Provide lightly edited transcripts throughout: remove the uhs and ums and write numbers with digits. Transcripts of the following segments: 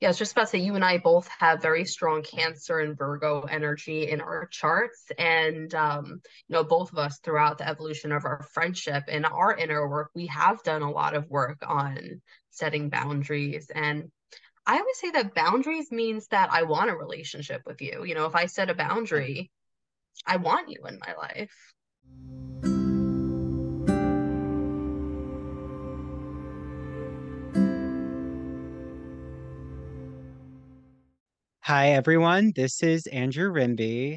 Yeah, I was just about to say, you and I both have very strong Cancer and Virgo energy in our charts. And, you know, both of us throughout the evolution of our friendship and our inner work, we have done a lot of work on setting boundaries. And I always say that boundaries means that I want a relationship with you. You know, if I set a boundary, I want you in my life. Hi, everyone. This is Andrew Rimby.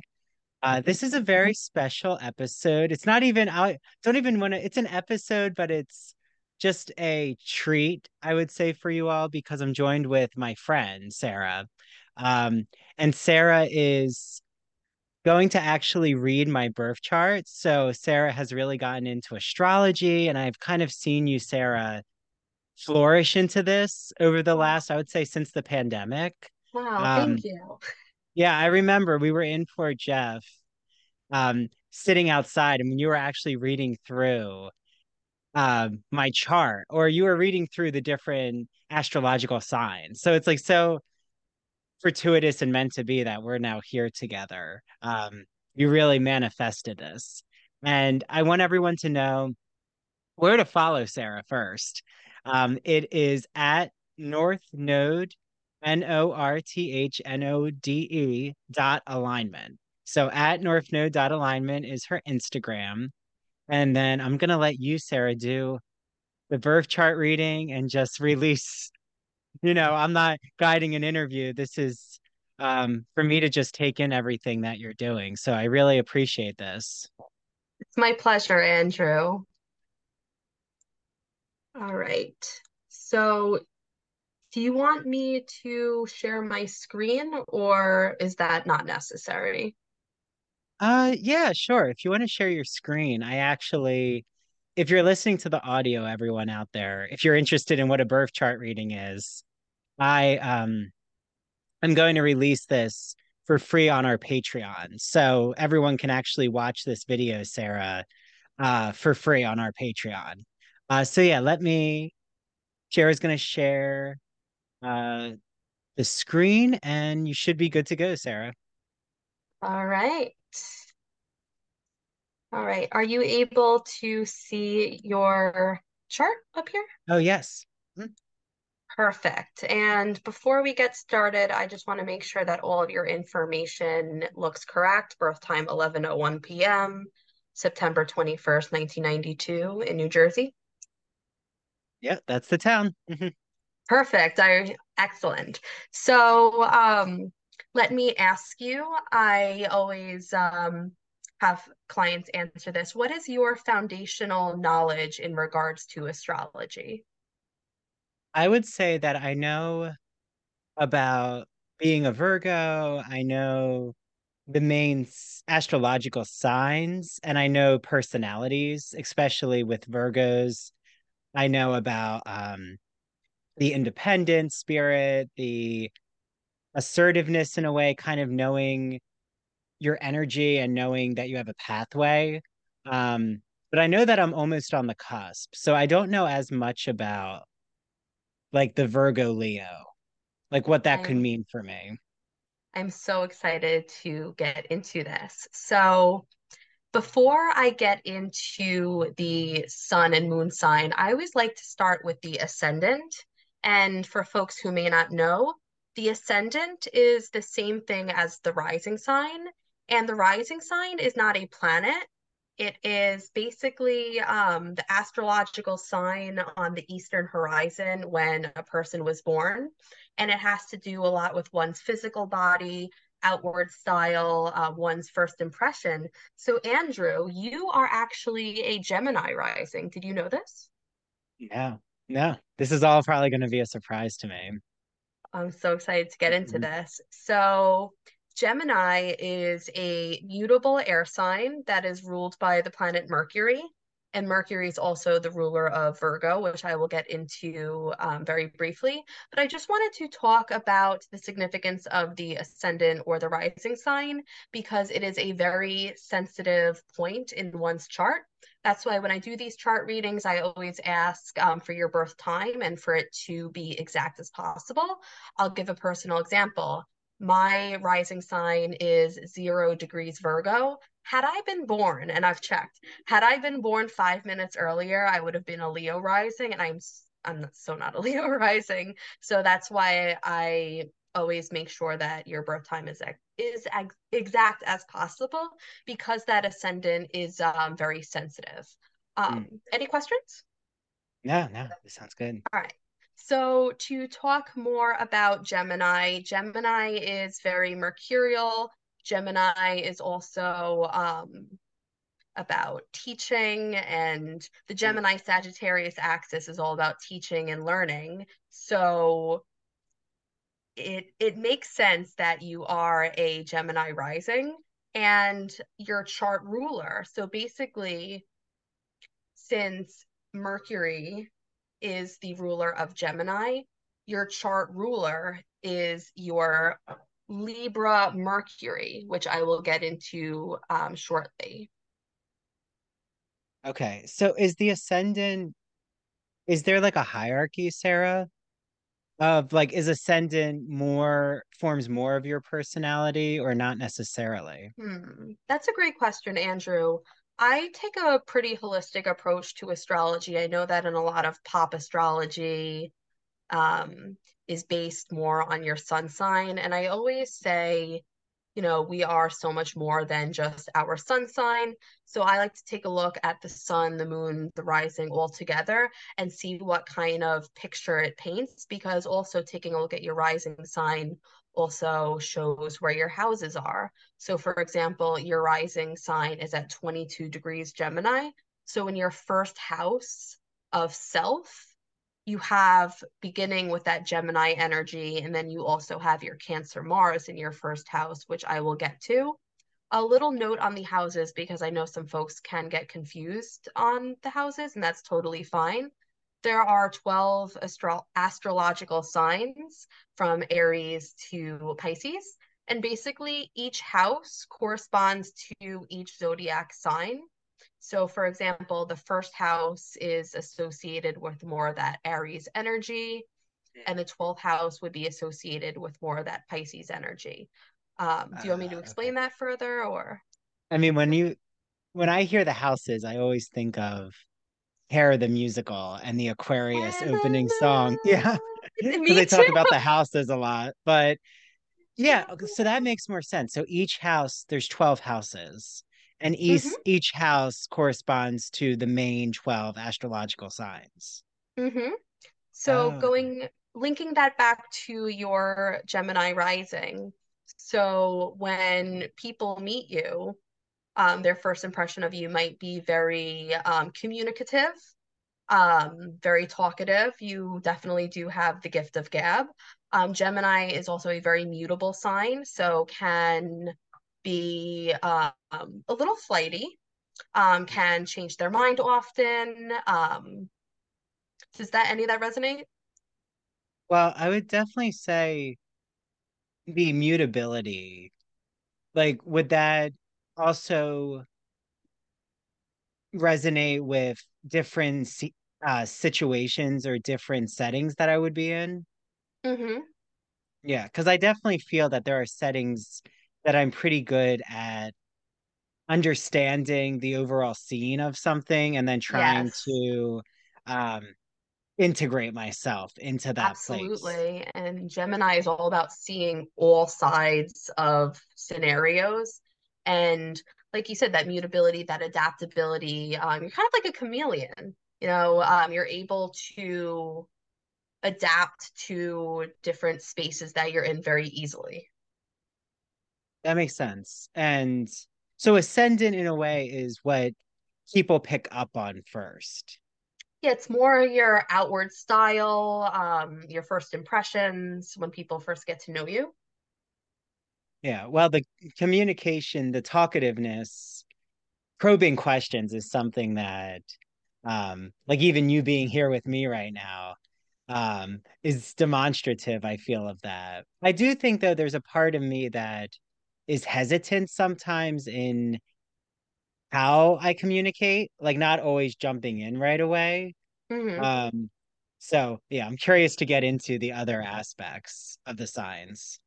This is a very special episode. It's not even, I don't even want to, it's an episode, but it's just a treat, I would say, for you all, because I'm joined with my friend, Sarah. And Sarah is going to actually read my birth chart. So Sarah has really gotten into astrology, and I've kind of seen you, Sarah, flourish into this over the last, I would say, since the pandemic. Wow, thank you. Yeah, I remember we were in Port Jeff sitting outside, and you were actually reading through my chart, or you were reading through the different astrological signs. So it's like so fortuitous and meant to be that we're now here together. You really manifested this. And I want everyone to know where to follow Sarah first. It is at North Node. northnode.alignment. So at northnode.alignment is her Instagram. And then I'm going to let you, Sarah, do the birth chart reading and just release. You know, I'm not guiding an interview. This is for me to just take in everything that you're doing. So I really appreciate this. It's my pleasure, Andrew. All right. So do you want me to share my screen, or is that not necessary? Yeah, sure. If you want to share your screen, I actually, if you're listening to the audio, everyone out there, if you're interested in what a birth chart reading is, I'm going to release this for free on our Patreon. So everyone can actually watch this video, Sarah, for free on our Patreon. So yeah, Sarah's going to share the screen, and you should be good to go, Sarah. All right. Are you able to see your chart up here? Oh, yes. Mm-hmm. Perfect. And before we get started, I just want to make sure that all of your information looks correct. Birth time, 11:01 p.m., September 21st, 1992 in New Jersey. Yeah, that's the town. Mm-hmm. Perfect. Excellent. So let me ask you, I always have clients answer this. What is your foundational knowledge in regards to astrology? I would say that I know about being a Virgo. I know the main astrological signs, and I know personalities, especially with Virgos. I know about the independent spirit, the assertiveness in a way, kind of knowing your energy and knowing that you have a pathway. But I know that I'm almost on the cusp. So I don't know as much about like the Virgo Leo, like what that could mean for me. I'm so excited to get into this. So before I get into the sun and moon sign, I always like to start with the ascendant. And for folks who may not know, the ascendant is the same thing as the rising sign. And the rising sign is not a planet. It is basically the astrological sign on the eastern horizon when a person was born. And it has to do a lot with one's physical body, outward style, one's first impression. So Andrew, you are actually a Gemini rising. Did you know this? Yeah. No, this is all probably going to be a surprise to me. I'm so excited to get into this. So Gemini is a mutable air sign that is ruled by the planet Mercury. And Mercury is also the ruler of Virgo, which I will get into very briefly. But I just wanted to talk about the significance of the ascendant or the rising sign, because it is a very sensitive point in one's chart. That's why when I do these chart readings, I always ask for your birth time and for it to be exact as possible. I'll give a personal example. My rising sign is 0 degrees Virgo. Had I been born, and I've checked, had I been born 5 minutes earlier, I would have been a Leo rising, and I'm so not a Leo rising. So that's why I always make sure that your birth time is exact as possible, because that ascendant is very sensitive. Any questions? No, this sounds good. All right. So to talk more about Gemini, Gemini is very mercurial. Gemini is also about teaching, and the Gemini Sagittarius axis is all about teaching and learning. So it makes sense that you are a Gemini rising and your chart ruler. So basically, since Mercury is the ruler of Gemini, your chart ruler is your Libra Mercury, which I will get into shortly. Okay, so is the ascendant, is there like a hierarchy, Sarah, of like, is ascendant forms more of your personality or not necessarily? That's a great question, Andrew. I take a pretty holistic approach to astrology. I know that in a lot of pop astrology is based more on your sun sign. And I always say, you know, we are so much more than just our sun sign. So I like to take a look at the sun, the moon, the rising all together and see what kind of picture it paints, because also taking a look at your rising sign also shows where your houses are. So for example, your rising sign is at 22 degrees Gemini. So in your first house of self, you have, beginning with that Gemini energy, and then you also have your Cancer Mars in your first house, which I will get to. A little note on the houses, because I know some folks can get confused on the houses, and that's totally fine. There are 12 astrological signs from Aries to Pisces, and basically each house corresponds to each zodiac sign. So for example, the first house is associated with more of that Aries energy, and the 12th house would be associated with more of that Pisces energy. Do you want me to explain that further, or? I mean, when I hear the houses, I always think of Hair the musical and the Aquarius opening song. Yeah. So they talk about the houses a lot. But yeah, so that makes more sense. So each house, there's 12 houses, and each house corresponds to the main 12 astrological signs. So linking that back to your Gemini rising. So when people meet you, their first impression of you might be very communicative, very talkative. You definitely do have the gift of gab. Gemini is also a very mutable sign, so can be a little flighty, can change their mind often. Does any of that resonate? Well, I would definitely say the mutability. Like, would that also resonate with different situations or different settings that I would be in? Yeah, because I definitely feel that there are settings that I'm pretty good at understanding the overall scene of something and then trying to integrate myself into that place. Absolutely. And Gemini is all about seeing all sides of scenarios. And like you said, that mutability, that adaptability, you're kind of like a chameleon, you know, you're able to adapt to different spaces that you're in very easily. That makes sense. And so ascendant in a way is what people pick up on first. Yeah, it's more your outward style, your first impressions when people first get to know you. Yeah, well, the communication, the talkativeness, probing questions is something that Like even you being here with me right now is demonstrative, I feel, of that. I do think, though, there's a part of me that is hesitant sometimes in how I communicate, like not always jumping in right away. Mm-hmm. So yeah, I'm curious to get into the other aspects of the signs.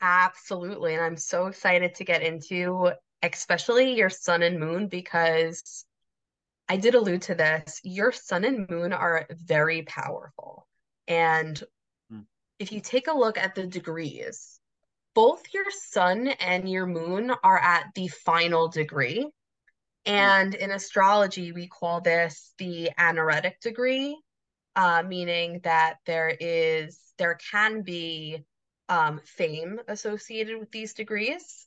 Absolutely. And I'm so excited to get into especially your sun and moon, because I did allude to this. Your sun and moon are very powerful. And if you take a look at the degrees, both your sun and your moon are at the final degree. And in astrology, we call this the aneretic degree, meaning that there can be fame associated with these degrees,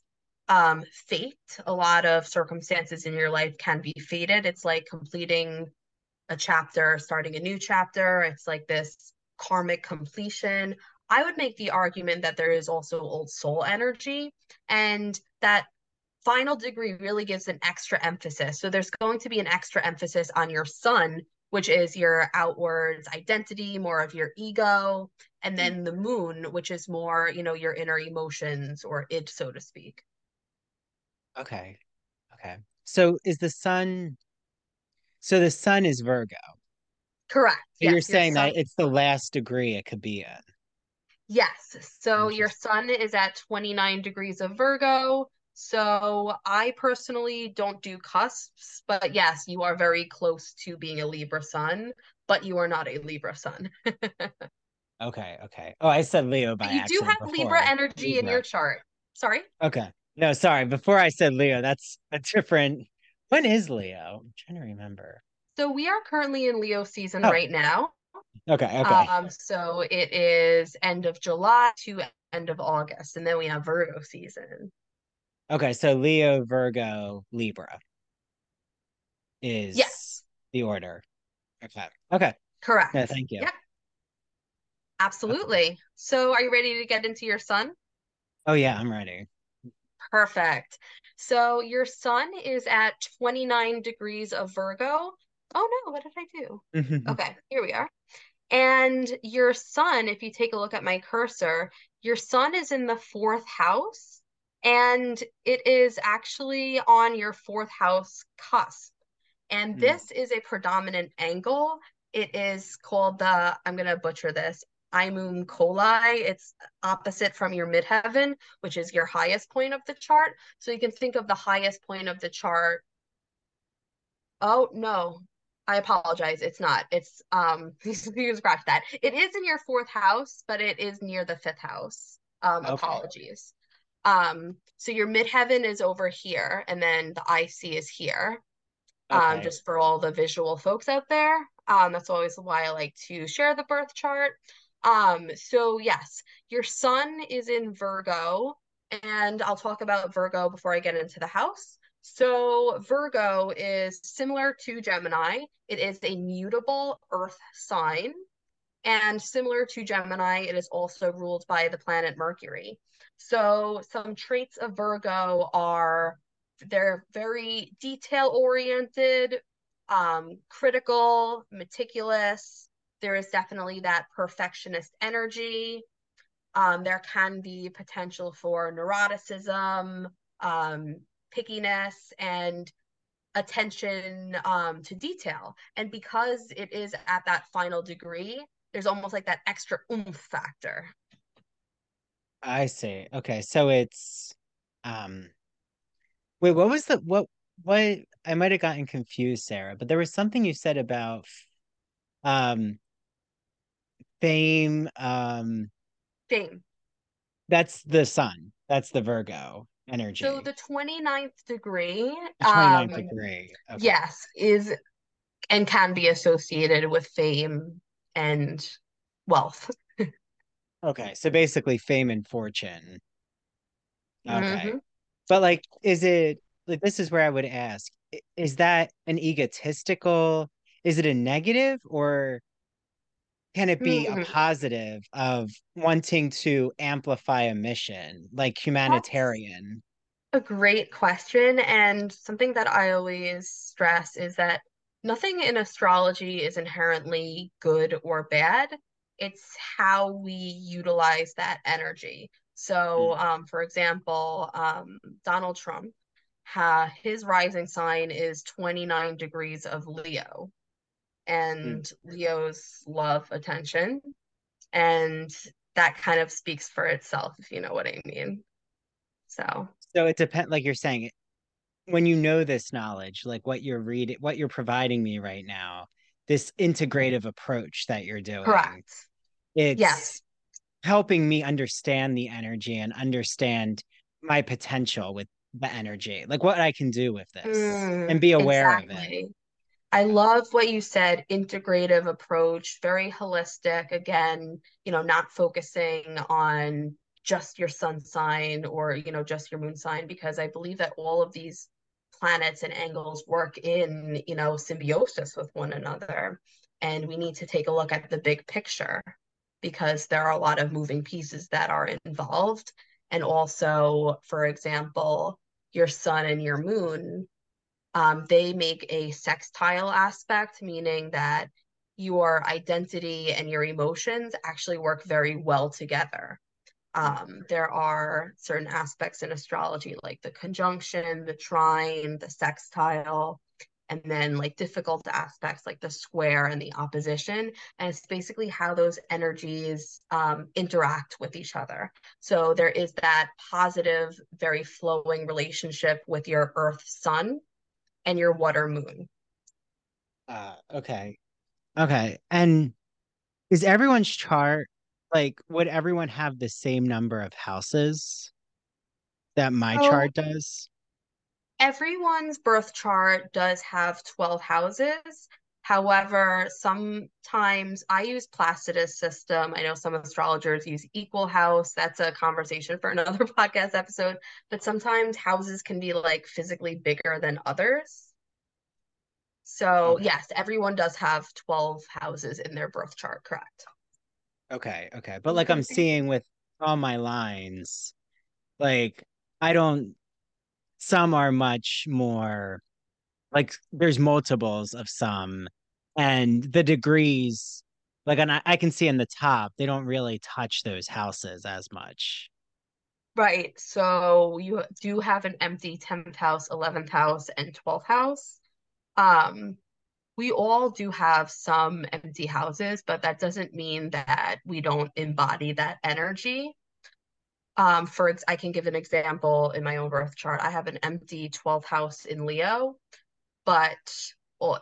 fate. A lot of circumstances in your life can be fated. It's like completing a chapter, starting a new chapter. It's like this karmic completion. I would make the argument that there is also old soul energy, and that final degree really gives an extra emphasis. So there's going to be an extra emphasis on your sun, which is your outwards identity, more of your ego, and then the moon, which is more, you know, your inner emotions or id, so to speak. Okay. Okay. So is the sun, so the sun is Virgo. Correct. So yes, you're saying that it's the last degree it could be in. Yes. So your sun is at 29 degrees of Virgo. So I personally don't do cusps, but yes, you are very close to being a Libra sun, but you are not a Libra sun. Okay. Okay. Oh, I said Leo by accident. You do have Libra energy in your chart. Sorry. Okay. No, sorry. Before I said Leo, that's a different. When is Leo? I'm trying to remember. So we are currently in Leo season right now. Okay. Okay. So it is end of July to end of August, and then we have Virgo season. Okay, so Leo, Virgo, Libra is the order. Okay. Correct. No, thank you. Yeah. Absolutely. Okay. So are you ready to get into your sun? Oh, yeah, I'm ready. Perfect. So your sun is at 29 degrees of Virgo. Oh, no, what did I do? Okay, here we are. And your sun, if you take a look at my cursor, your sun is in the 4th house. And it is actually on your 4th house cusp. And this is a predominant angle. It is called the, I'm going to butcher this, imum coli. It's opposite from your midheaven, which is your highest point of the chart. So you can think of the highest point of the chart. Oh, no. I apologize. It's not. It's, you scratch that. It is in your 4th house, but it is near the 5th house. Okay. Apologies. So your midheaven is over here, and then the IC is here. Okay. Just for all the visual folks out there. That's always why I like to share the birth chart. So yes, your sun is in Virgo, and I'll talk about Virgo before I get into the house. So Virgo is similar to Gemini. It is a mutable earth sign, and similar to Gemini, it is also ruled by the planet Mercury. So some traits of Virgo are they're very detail-oriented, critical, meticulous. There is definitely that perfectionist energy. There can be potential for neuroticism, pickiness, and attention to detail. And because it is at that final degree, there's almost like that extra oomph factor. I see. Okay. So it's, wait, what was the, what, I might've gotten confused, Sarah, but there was something you said about, fame, fame. That's the sun. That's the Virgo energy. So the 29th degree, okay. Yes, is, and can be associated with fame and wealth. Okay, so basically fame and fortune. Okay. But like, is it, like, this is where I would ask, is that an egotistical, is it a negative, or can it be a positive of wanting to amplify a mission, like humanitarian? That's a great question. And something that I always stress is that nothing in astrology is inherently good or bad. It's how we utilize that energy. So, for example, Donald Trump, his rising sign is 29 degrees of Leo, and Leos love attention. And that kind of speaks for itself, if you know what I mean. So it depends, like you're saying, when you know this knowledge, like what you're providing me right now, this integrative approach that you're doing. Correct. It's helping me understand the energy and understand my potential with the energy, like what I can do with this and be aware of it. I love what you said, integrative approach, very holistic. Again, you know, not focusing on just your sun sign or, you know, just your moon sign, because I believe that all of these planets and angles work in, you know, symbiosis with one another. And we need to take a look at the big picture, because there are a lot of moving pieces that are involved. And also, for example, your sun and your moon, they make a sextile aspect, meaning that your identity and your emotions actually work very well together. There are certain aspects in astrology, like the conjunction, the trine, the sextile, and then like difficult aspects like the square and the opposition. And it's basically how those energies interact with each other. So there is that positive, very flowing relationship with your earth sun and your water moon. Okay. And is everyone's chart, like, would everyone have the same number of houses that my chart does? Everyone's birth chart does have 12 houses. However, sometimes I use Placidus system. I know some astrologers use equal house. That's a conversation for another podcast episode. But sometimes houses can be like physically bigger than others. So yes, everyone does have 12 houses in their birth chart, correct? Okay. But like I'm seeing with all my lines, like I don't, some are much more, like there's multiples of some, and the degrees, like, and I can see in the top, they don't really touch those houses as much. Right. So you do have an empty 10th house, 11th house, and 12th house. We all do have some empty houses, but that doesn't mean that we don't embody that energy. I can give an example in my own birth chart. I have an empty 12th house in Leo, but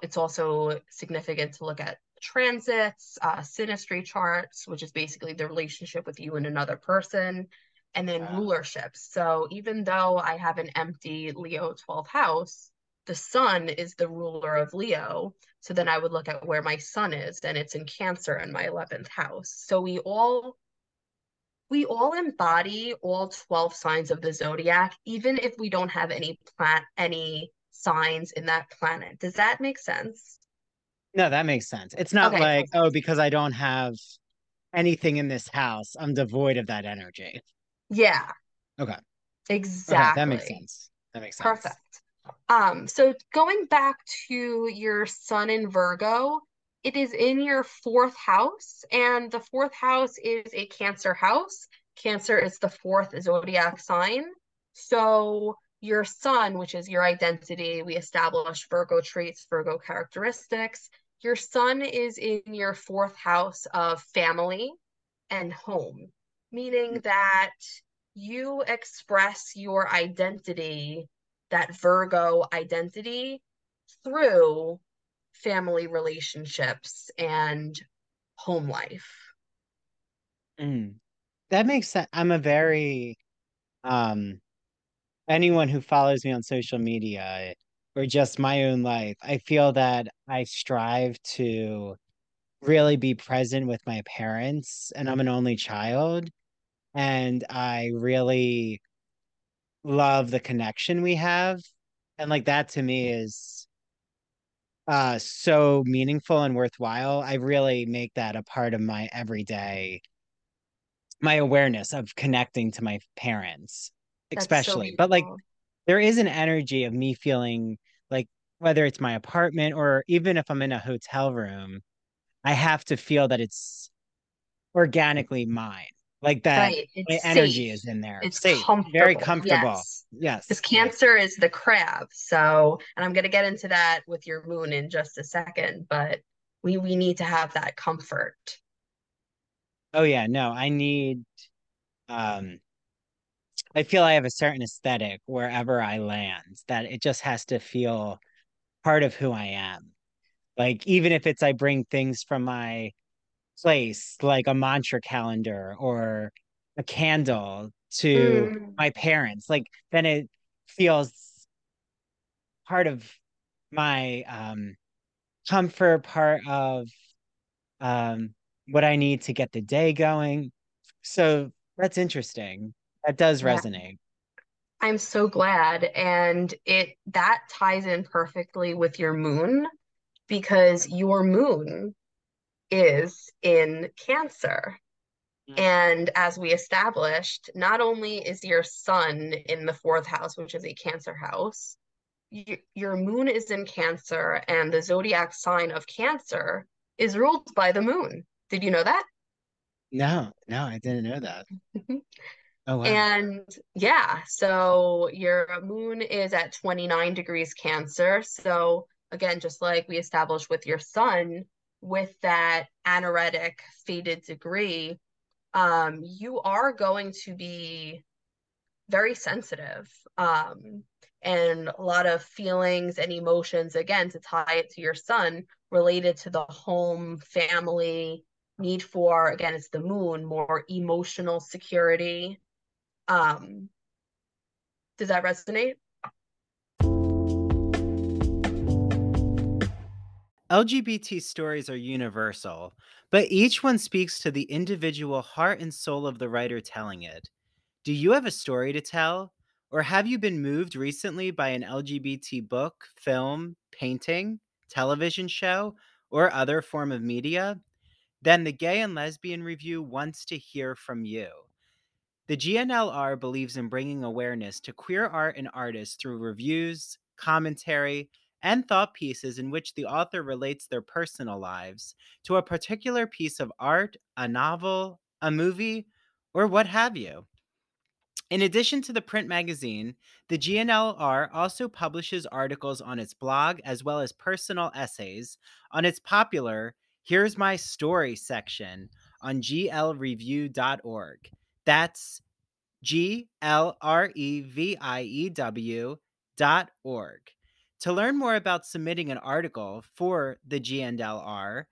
it's also significant to look at transits, synastry charts, which is basically the relationship with you and another person, and then rulerships. So even though I have an empty Leo 12th house, the sun is the ruler of Leo. So then I would look at where my sun is, and it's in Cancer in my 11th house. So we all embody all 12 signs of the zodiac, even if we don't have any signs in that planet. Does that make sense? No, that makes sense. It's not like, because I don't have anything in this house, I'm devoid of that energy. Yeah. Okay. Exactly. Okay, that makes sense. Perfect. So going back to your sun in Virgo, it is in your 4th house, and the 4th house is a Cancer house. Cancer is the 4th zodiac sign. So your sun, which is your identity, we established Virgo traits, Virgo characteristics. Your sun is in your 4th house of family and home, meaning that you express your identity, that Virgo identity, through family relationships and home life. That makes sense. I'm a very, anyone who follows me on social media or just my own life, I feel that I strive to really be present with my parents, and I'm an only child, and I really love the connection we have, and like that to me is so meaningful and worthwhile. I really make that a part of my everyday, my awareness of connecting to my parents, especially. But like there is an energy of me feeling like whether it's my apartment or even if I'm in a hotel room, I have to feel that it's organically mine. Like that, right. My energy is in there. It's safe, very comfortable. Yes. Because Cancer is the crab. So, and I'm going to get into that with your moon in just a second, but we need to have that comfort. Oh yeah, no, I need, I feel I have a certain aesthetic wherever I land, that it just has to feel part of who I am. Like, even if it's, I bring things from my place, like a mantra calendar or a candle to my parents, like, then it feels part of my comfort, part of what I need to get the day going. So that's interesting. That does resonate. I'm so glad. And that ties in perfectly with your moon, because your moon is in Cancer. And as we established, not only is your sun in the 4th house, which is a Cancer house, your moon is in Cancer, and the zodiac sign of Cancer is ruled by the moon. Did you know that? No, I didn't know that. Oh, wow. And yeah, so your moon is at 29 degrees Cancer. So again, just like we established with your sun, with that anoretic faded degree, you are going to be very sensitive, and a lot of feelings and emotions, again, to tie it to your sun, related to the home, family, need for, again, it's the moon, more emotional security. Does that resonate? LGBT stories are universal, but each one speaks to the individual heart and soul of the writer telling it. Do you have a story to tell? Or have you been moved recently by an LGBT book, film, painting, television show, or other form of media? Then the Gay and Lesbian Review wants to hear from you. The GNLR believes in bringing awareness to queer art and artists through reviews, commentary, and thought pieces in which the author relates their personal lives to a particular piece of art, a novel, a movie, or what have you. In addition to the print magazine, the GNLR also publishes articles on its blog as well as personal essays on its popular Here's My Story section on glreview.org. That's glreview.org. To learn more about submitting an article for the GNLR,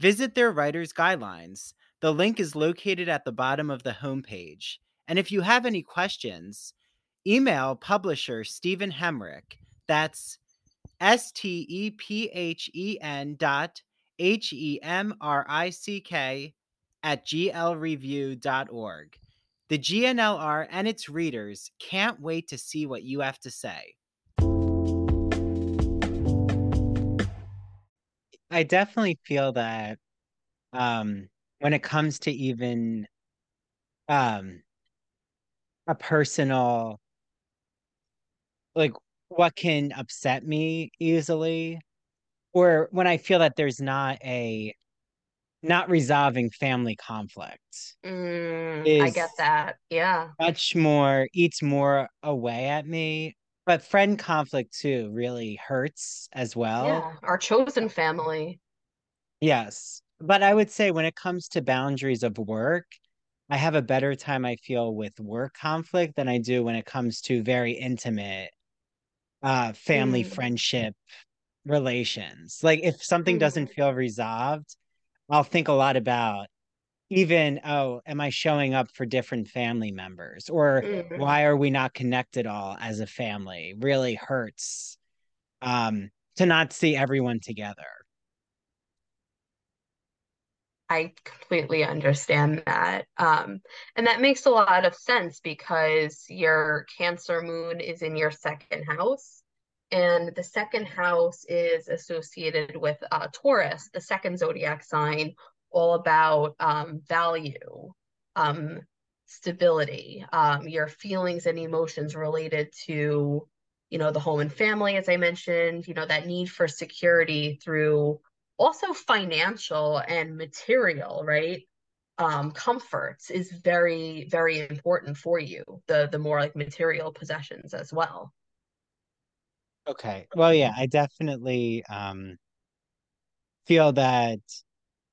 visit their writer's guidelines. The link is located at the bottom of the homepage. And if you have any questions, email publisher Stephen Hemrick. That's stephen.hemrick@glreview.org. The GNLR and its readers can't wait to see what you have to say. I definitely feel that when it comes to even a personal, like, what can upset me easily, or when I feel that there's not resolving family conflict. I get that. Yeah. Eats more away at me. But friend conflict too really hurts as well. Yeah, our chosen family. Yes. But I would say when it comes to boundaries of work, I have a better time, I feel, with work conflict than I do when it comes to very intimate family friendship relations. Like, if something doesn't feel resolved, I'll think a lot about even, am I showing up for different family members? Or why are we not connected all as a family? Really hurts to not see everyone together. I completely understand that. And that makes a lot of sense, because your Cancer moon is in your 2nd house. And the 2nd house is associated with Taurus, the 2nd zodiac sign, all about value, stability, your feelings and emotions related to, you know, the home and family, as I mentioned, you know, that need for security through also financial and material, right? Comforts is very, very important for you, the more like material possessions as well. Okay. Well, yeah, I definitely feel that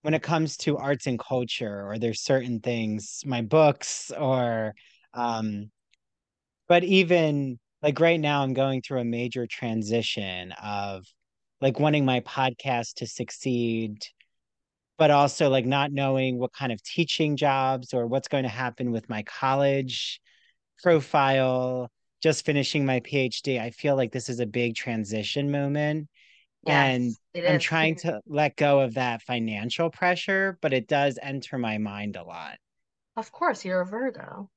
when it comes to arts and culture, or there's certain things, my books, or but even like right now, I'm going through a major transition of like wanting my podcast to succeed, but also like not knowing what kind of teaching jobs or what's going to happen with my college profile, just finishing my PhD. I feel like this is a big transition moment. Yes, and I'm trying to let go of that financial pressure, but it does enter my mind a lot. Of course, you're a Virgo.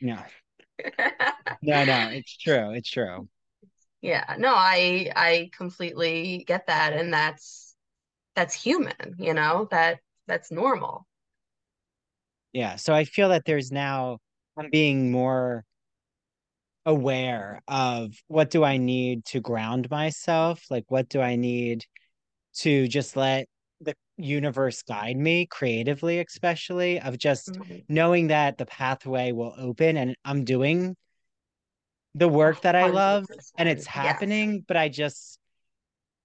No. No, it's true. It's true. Yeah, no, I completely get that. And that's human, you know, that's normal. Yeah. So I feel that there's now, I'm being more aware of what do I need to ground myself? Like, what do I need to just let the universe guide me creatively, especially of just knowing that the pathway will open and I'm doing the work that I love 100%. And it's happening, yes. But I just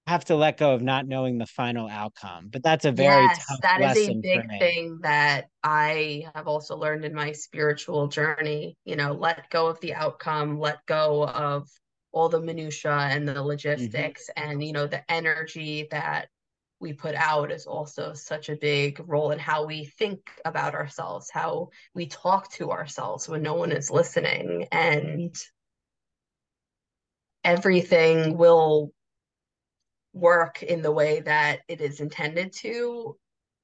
have to let go of not knowing the final outcome. But that's a very tough lesson for me. That is a big thing that I have also learned in my spiritual journey, you know, let go of the outcome, let go of all the minutia and the logistics, and, you know, the energy that we put out is also such a big role in how we think about ourselves, how we talk to ourselves when no one is listening, and everything will work in the way that it is intended to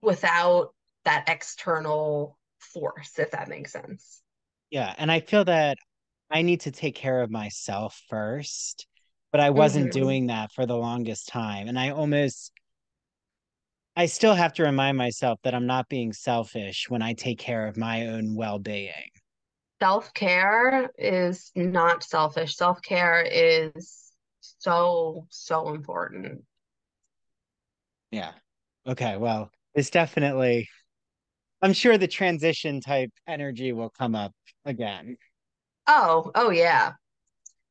without that external force, if that makes sense. Yeah. And I feel that I need to take care of myself first, but I wasn't doing that for the longest time. And I still have to remind myself that I'm not being selfish when I take care of my own well-being. Self-care is not selfish. Self-care is so, so important. Yeah. Okay. Well, it's definitely, I'm sure the transition type energy will come up again. Oh yeah.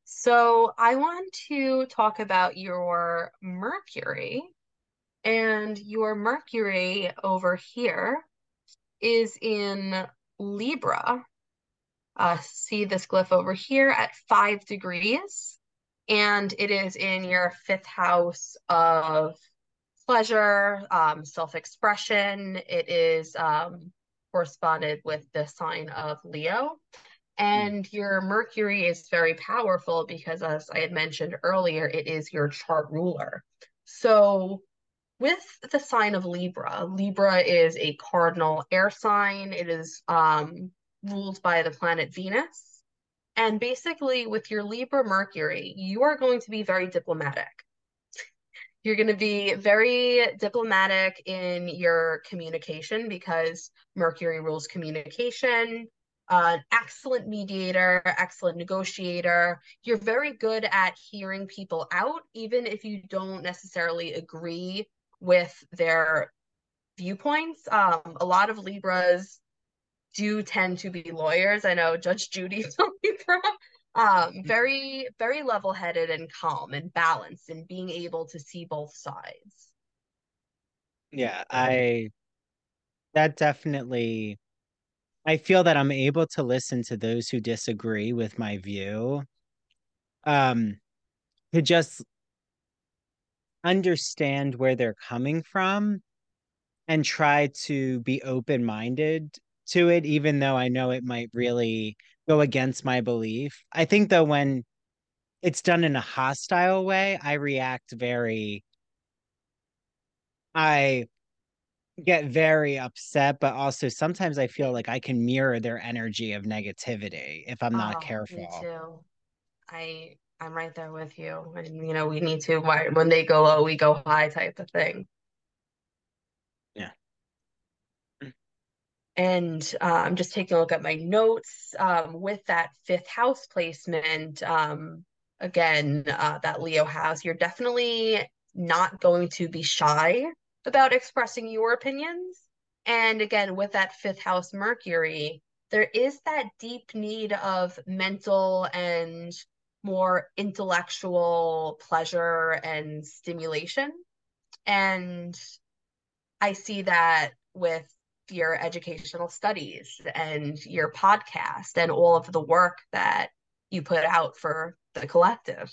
So I want to talk about your Mercury. And your Mercury over here is in Libra. See this glyph over here at 5 degrees. And it is in your 5th house of pleasure, self-expression. It is corresponded with the sign of Leo. And your Mercury is very powerful because, as I had mentioned earlier, it is your chart ruler. So with the sign of Libra, Libra is a cardinal air sign. It is ruled by the planet Venus. And basically, with your Libra Mercury, you are going to be very diplomatic. You're going to be very diplomatic in your communication because Mercury rules communication. An excellent mediator, excellent negotiator. You're very good at hearing people out, even if you don't necessarily agree with their viewpoints. A lot of Libras do tend to be lawyers. I know Judge Judy's a Libra. Very, very level-headed and calm and balanced and being able to see both sides. Yeah, that definitely, I feel that I'm able to listen to those who disagree with my view, to just understand where they're coming from and try to be open-minded to it, even though I know it might really go against my belief. I think though, when it's done in a hostile way, I react I get very upset, but also sometimes I feel like I can mirror their energy of negativity if I'm not careful. Me too. I'm right there with you. And, you know, we need to, when they go low, we go high type of thing. Yeah. And I'm just taking a look at my notes. With that 5th house placement, again, that Leo has, you're definitely not going to be shy about expressing your opinions. And again, with that fifth house Mercury, there is that deep need of mental and more intellectual pleasure and stimulation. And I see that with your educational studies and your podcast and all of the work that you put out for the collective.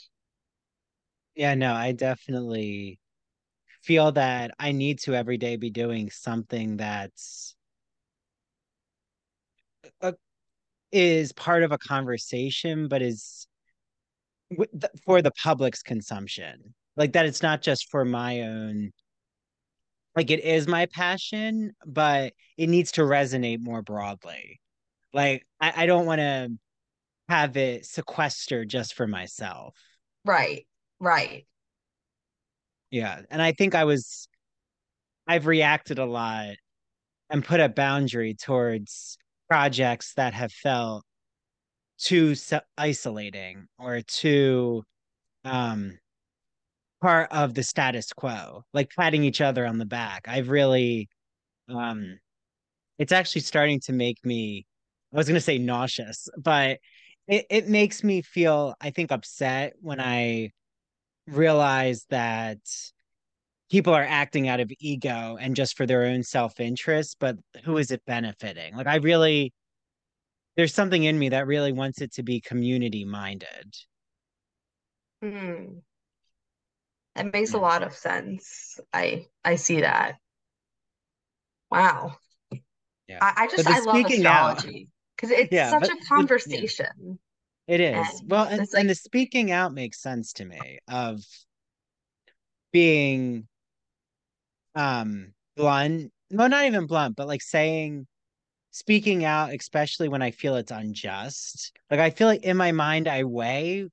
Yeah, no, I definitely feel that I need to every day be doing something that's is part of a conversation, but is for the public's consumption. Like that it's not just for my own, like it is my passion, but it needs to resonate more broadly. Like I don't want to have it sequestered just for myself. Right, right. Yeah, and I think I've reacted a lot and put a boundary towards projects that have felt too isolating or too part of the status quo, like patting each other on the back. I've really, it's actually starting to make me, I was going to say nauseous, but it makes me feel, I think, upset when I realize that people are acting out of ego and just for their own self-interest, but who is it benefiting? Like there's something in me that really wants it to be community-minded. Mm. That makes a lot of sense. I see that. Wow. Yeah. I love astrology because it's such a conversation. It is. And and the speaking out makes sense to me of being blunt. Well, not even blunt, but like speaking out, especially when I feel it's unjust. Like I feel like in my mind, I weigh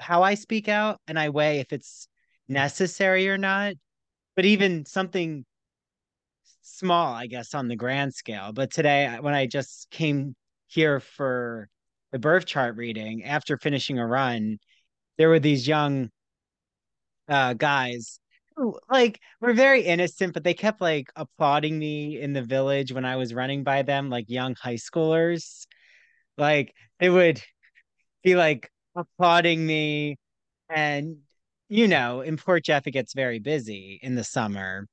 how I speak out and I weigh if it's necessary or not. But even something small, I guess, on the grand scale. But today, when I just came here for the birth chart reading, after finishing a run, there were these young guys who were very innocent, but they kept applauding me in the village when I was running by them, like young high schoolers. Like they would be applauding me. And, in Port Jeff, it gets very busy in the summer.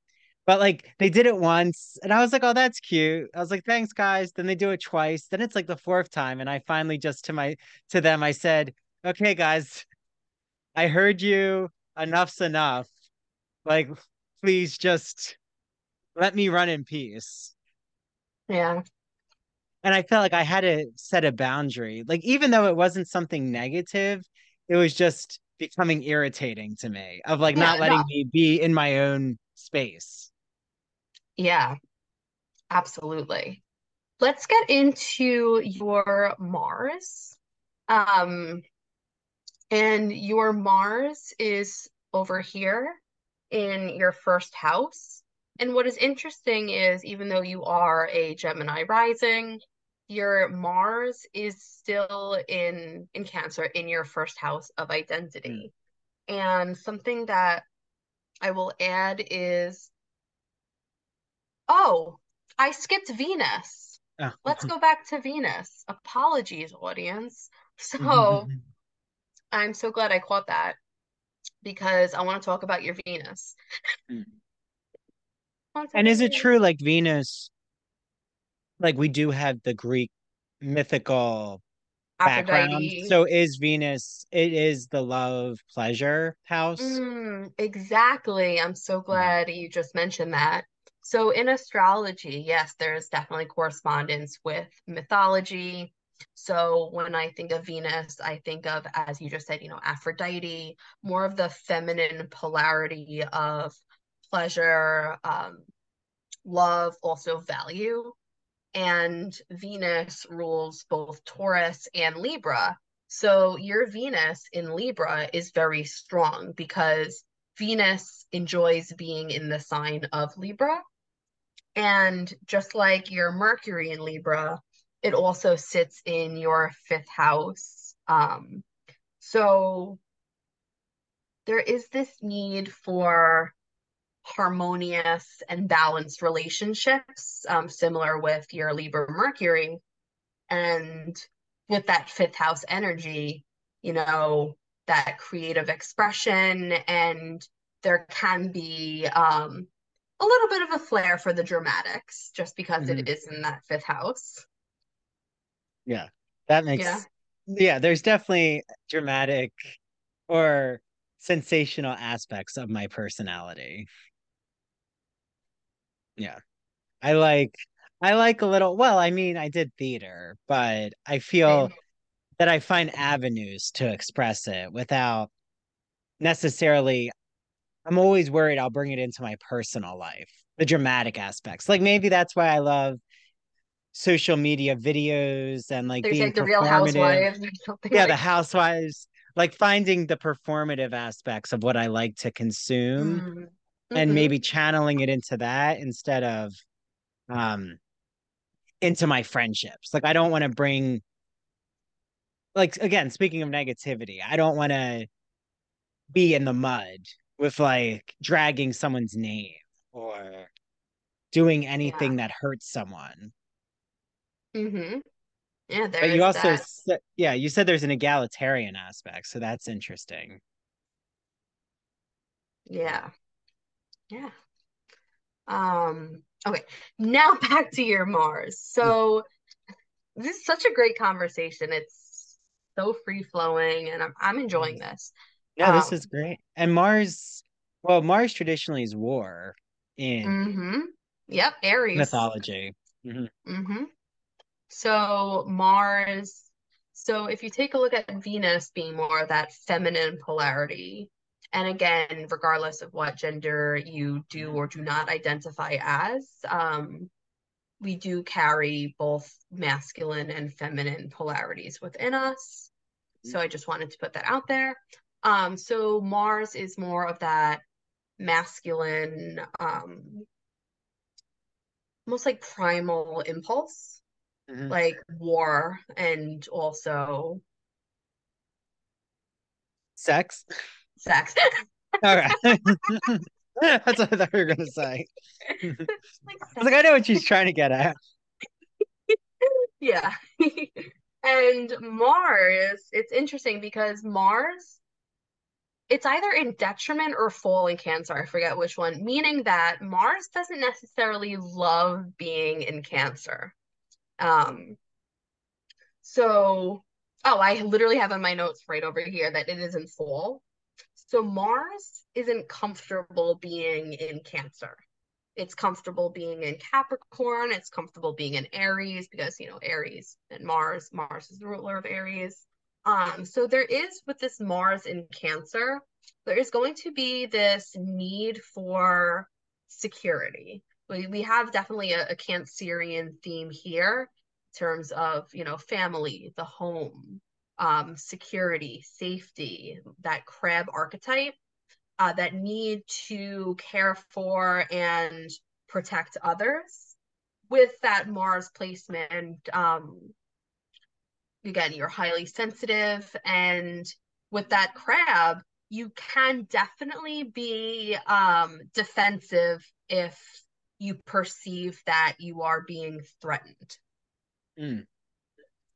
But they did it once and I was like, oh, that's cute. I was like, thanks guys. Then they do it twice. Then it's the fourth time. And I finally just to them, I said, okay guys, I heard you. Enough's enough. Please just let me run in peace. Yeah. And I felt like I had to set a boundary. Even though it wasn't something negative, it was just becoming irritating to me of not letting me be in my own space. Yeah, absolutely. Let's get into your Mars. And your Mars is over here in your first house. And what is interesting is even though you are a Gemini rising, your Mars is still in Cancer, in your first house of identity. And something that I will add is, oh, I skipped Venus. Oh. Let's go back to Venus. Apologies, audience. So I'm so glad I caught that because I want to talk about your Venus. And is it true, Venus, we do have the Greek mythical background. Aphrodite. So is Venus, it is the love pleasure house? Exactly. I'm so glad you just mentioned that. So in astrology, yes, there's definitely correspondence with mythology. So when I think of Venus, I think of, as you just said, Aphrodite, more of the feminine polarity of pleasure, love, also value. And Venus rules both Taurus and Libra. So your Venus in Libra is very strong because Venus enjoys being in the sign of Libra. And just like your Mercury in Libra, it also sits in your fifth house. So there is this need for harmonious and balanced relationships, similar with your Libra Mercury. And with that fifth house energy, you know, that creative expression, and there can be a little bit of a flair for the dramatics just because it is in that fifth house. Yeah, that makes, yeah, there's definitely dramatic or sensational aspects of my personality. Yeah, I like a little, well, I mean, I did theater, but I feel that I find avenues to express it without necessarily, I'm always worried I'll bring it into my personal life, the dramatic aspects. Like maybe that's why I love social media videos and like being like the real housewives. Yeah, like the housewives, like finding the performative aspects of what I like to consume and maybe channeling it into that instead of into my friendships. Like I don't want to bring, like, again, speaking of negativity, I don't want to be in the mud with like dragging someone's name or doing anything that hurts someone. Yeah, there but you is also that. Yeah, you said there's an egalitarian aspect, so that's interesting. Yeah. Okay, now back to your Mars. So this is such a great conversation. It's so free flowing, and I'm enjoying this. No, this is great. And Mars, well, Mars traditionally is war in Aries mythology. So Mars, so if you take a look at Venus being more of that feminine polarity, and again, regardless of what gender you do or do not identify as, we do carry both masculine and feminine polarities within us. So I just wanted to put that out there. So Mars is more of that masculine, almost like primal impulse, like war and also sex. All right. That's what I thought you were gonna say. I was like, I know what she's trying to get at. Yeah. And Mars, it's interesting because Mars, it's either in detriment or fall in Cancer. I forget which one, meaning that Mars doesn't necessarily love being in Cancer. So, I literally have in my notes right over here that it is in fall. So Mars isn't comfortable being in Cancer. It's comfortable being in Capricorn. It's comfortable being in Aries because, you know, Aries and Mars is the ruler of Aries. So there is, with this Mars in Cancer, there is going to be this need for security. We have definitely a Cancerian theme here in terms of, you know, family, the home, security, safety, that crab archetype, that need to care for and protect others. With that Mars placement, again, you're highly sensitive. And with that crab, you can definitely be defensive if you perceive that you are being threatened.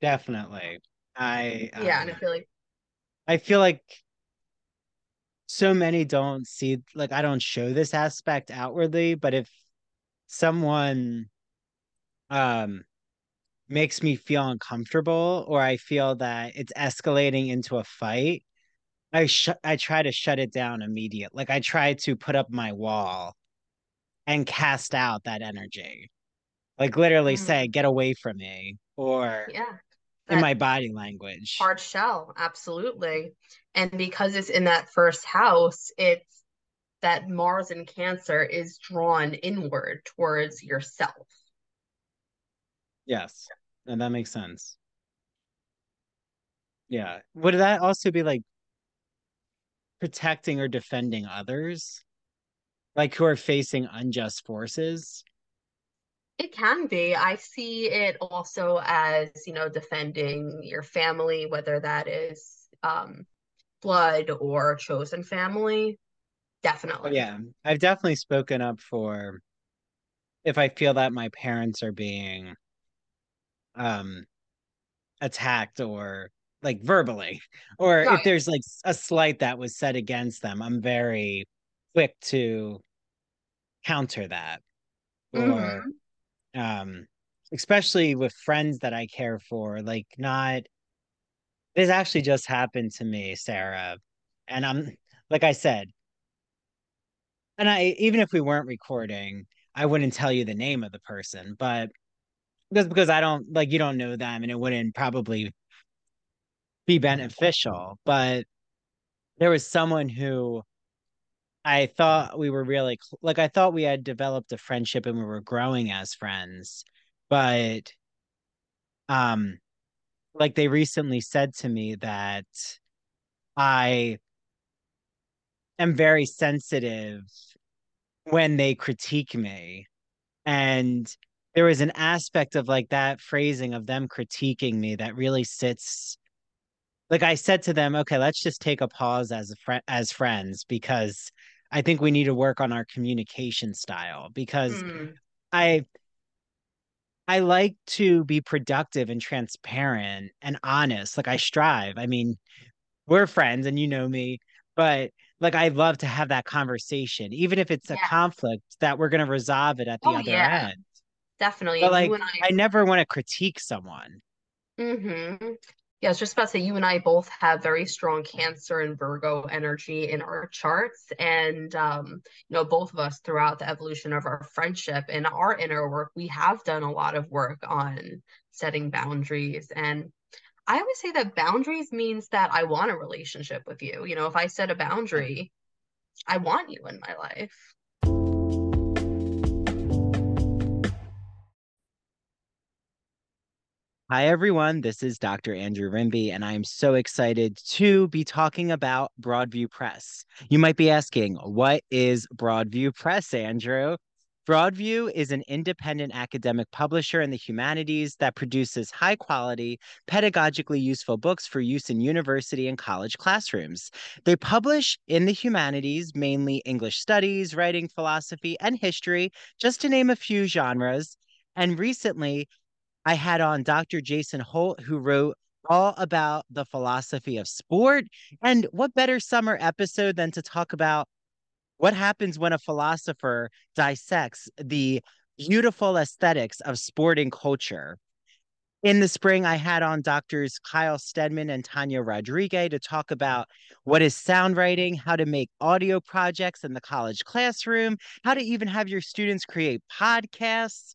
Definitely. And I feel like so many don't see, like, I don't show this aspect outwardly, but if someone makes me feel uncomfortable or I feel that it's escalating into a fight, I try to shut it down immediately. Like I try to put up my wall and cast out that energy, like literally say, get away from me, or in my body language. Hard shell, absolutely. And because it's in that first house, it's that Mars in Cancer is drawn inward towards yourself. Yes, and that makes sense. Yeah. Would that also be like protecting or defending others? Like who are facing unjust forces? It can be. I see it also as, you know, defending your family, whether that is blood or chosen family, definitely. Yeah, I've definitely spoken up for if I feel that my parents are being attacked or like verbally, or right. if there's like a slight that was said against them, I'm very quick to counter that. Or especially with friends that I care for, like not, this actually just happened to me, Sarah. And I'm, like I said, and I, even if we weren't recording, I wouldn't tell you the name of the person, but just because I don't, like, you don't know them and it wouldn't probably be beneficial. But there was someone who I thought we were really, like, I thought we had developed a friendship and we were growing as friends, but like they recently said to me that I am very sensitive when they critique me. And there was an aspect of like that phrasing of them critiquing me that really sits, like I said to them, okay, let's just take a pause as friends, because I think we need to work on our communication style, because I like to be productive and transparent and honest. Like I strive. I mean, we're friends and you know me, but like I love to have that conversation, even if it's a conflict that we're going to resolve it at the other end. Definitely. But like I never want to critique someone. Yeah, I was just about to say, you and I both have very strong Cancer and Virgo energy in our charts. And, you know, both of us throughout the evolution of our friendship and our inner work, we have done a lot of work on setting boundaries. And I always say that boundaries means that I want a relationship with you. You know, if I set a boundary, I want you in my life. Hi, everyone. This is Dr. Andrew Rimby, and I am so excited to be talking about Broadview Press. You might be asking, what is Broadview Press, Andrew? Broadview is an independent academic publisher in the humanities that produces high-quality, pedagogically useful books for use in university and college classrooms. They publish in the humanities, mainly English studies, writing, philosophy, and history, just to name a few genres. And recently, I had on Dr. Jason Holt, who wrote all about the philosophy of sport. And what better summer episode than to talk about what happens when a philosopher dissects the beautiful aesthetics of sporting culture. In the spring, I had on Drs. Kyle Stedman and Tanya Rodriguez to talk about what is sound writing, how to make audio projects in the college classroom, how to even have your students create podcasts.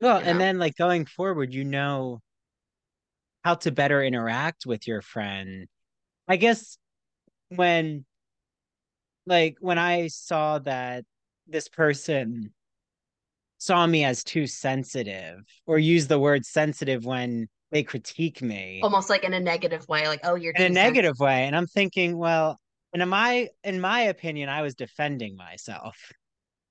Well, and then like going forward, you know how to better interact with your friend. I guess when I saw that this person saw me as too sensitive or used the word sensitive when they critique me. Almost like in a negative way, like, oh, you're in a negative way. And I'm thinking, well, and in my opinion, I was defending myself.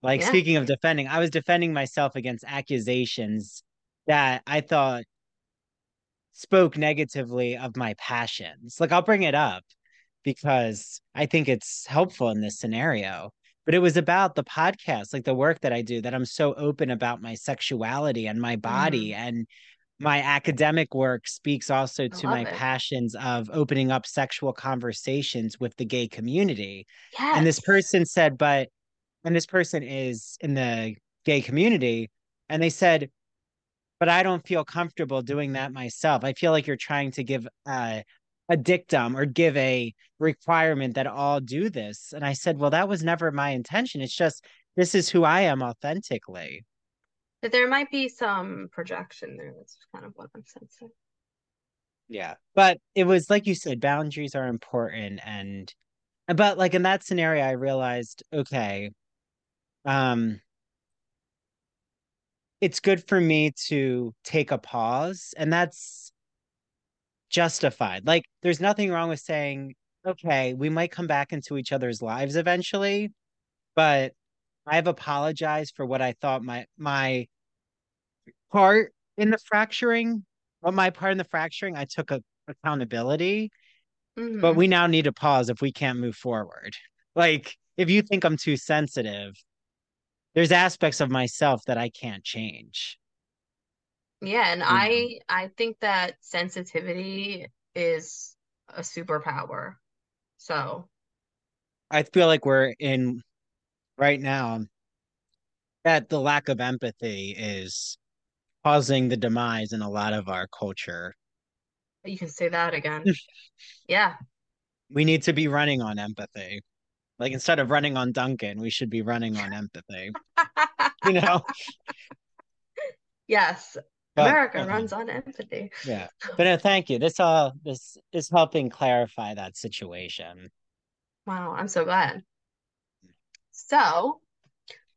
Like speaking of defending, I was defending myself against accusations that I thought spoke negatively of my passions. Like I'll bring it up because I think it's helpful in this scenario. But it was about the podcast, like the work that I do, that I'm so open about my sexuality and my body. And my academic work speaks also to my passions of opening up sexual conversations with the gay community. Yes. And this person said, but, and this person is in the gay community. And they said, but I don't feel comfortable doing that myself. I feel like you're trying to give a dictum or give a requirement that all do this. And I said, well, that was never my intention. It's just, this is who I am authentically. But there might be some projection there. That's kind of what I'm sensing. Yeah. But it was, like you said, boundaries are important. And, but like in that scenario, I realized, okay, it's good for me to take a pause, and that's justified. Like, there's nothing wrong with saying, okay, we might come back into each other's lives eventually, but I've apologized for what I thought my part in the fracturing, I took accountability, but we now need to pause if we can't move forward. Like, if you think I'm too sensitive, there's aspects of myself that I can't change. Yeah. And I think that sensitivity is a superpower. So I feel like we're in right now that the lack of empathy is causing the demise in a lot of our culture. You can say that again. Yeah. We need to be running on empathy. Like, instead of running on Duncan, we should be running on empathy. You know? Yes. But America runs on empathy. Yeah. But no, thank you. This is helping clarify that situation. Wow. I'm so glad. So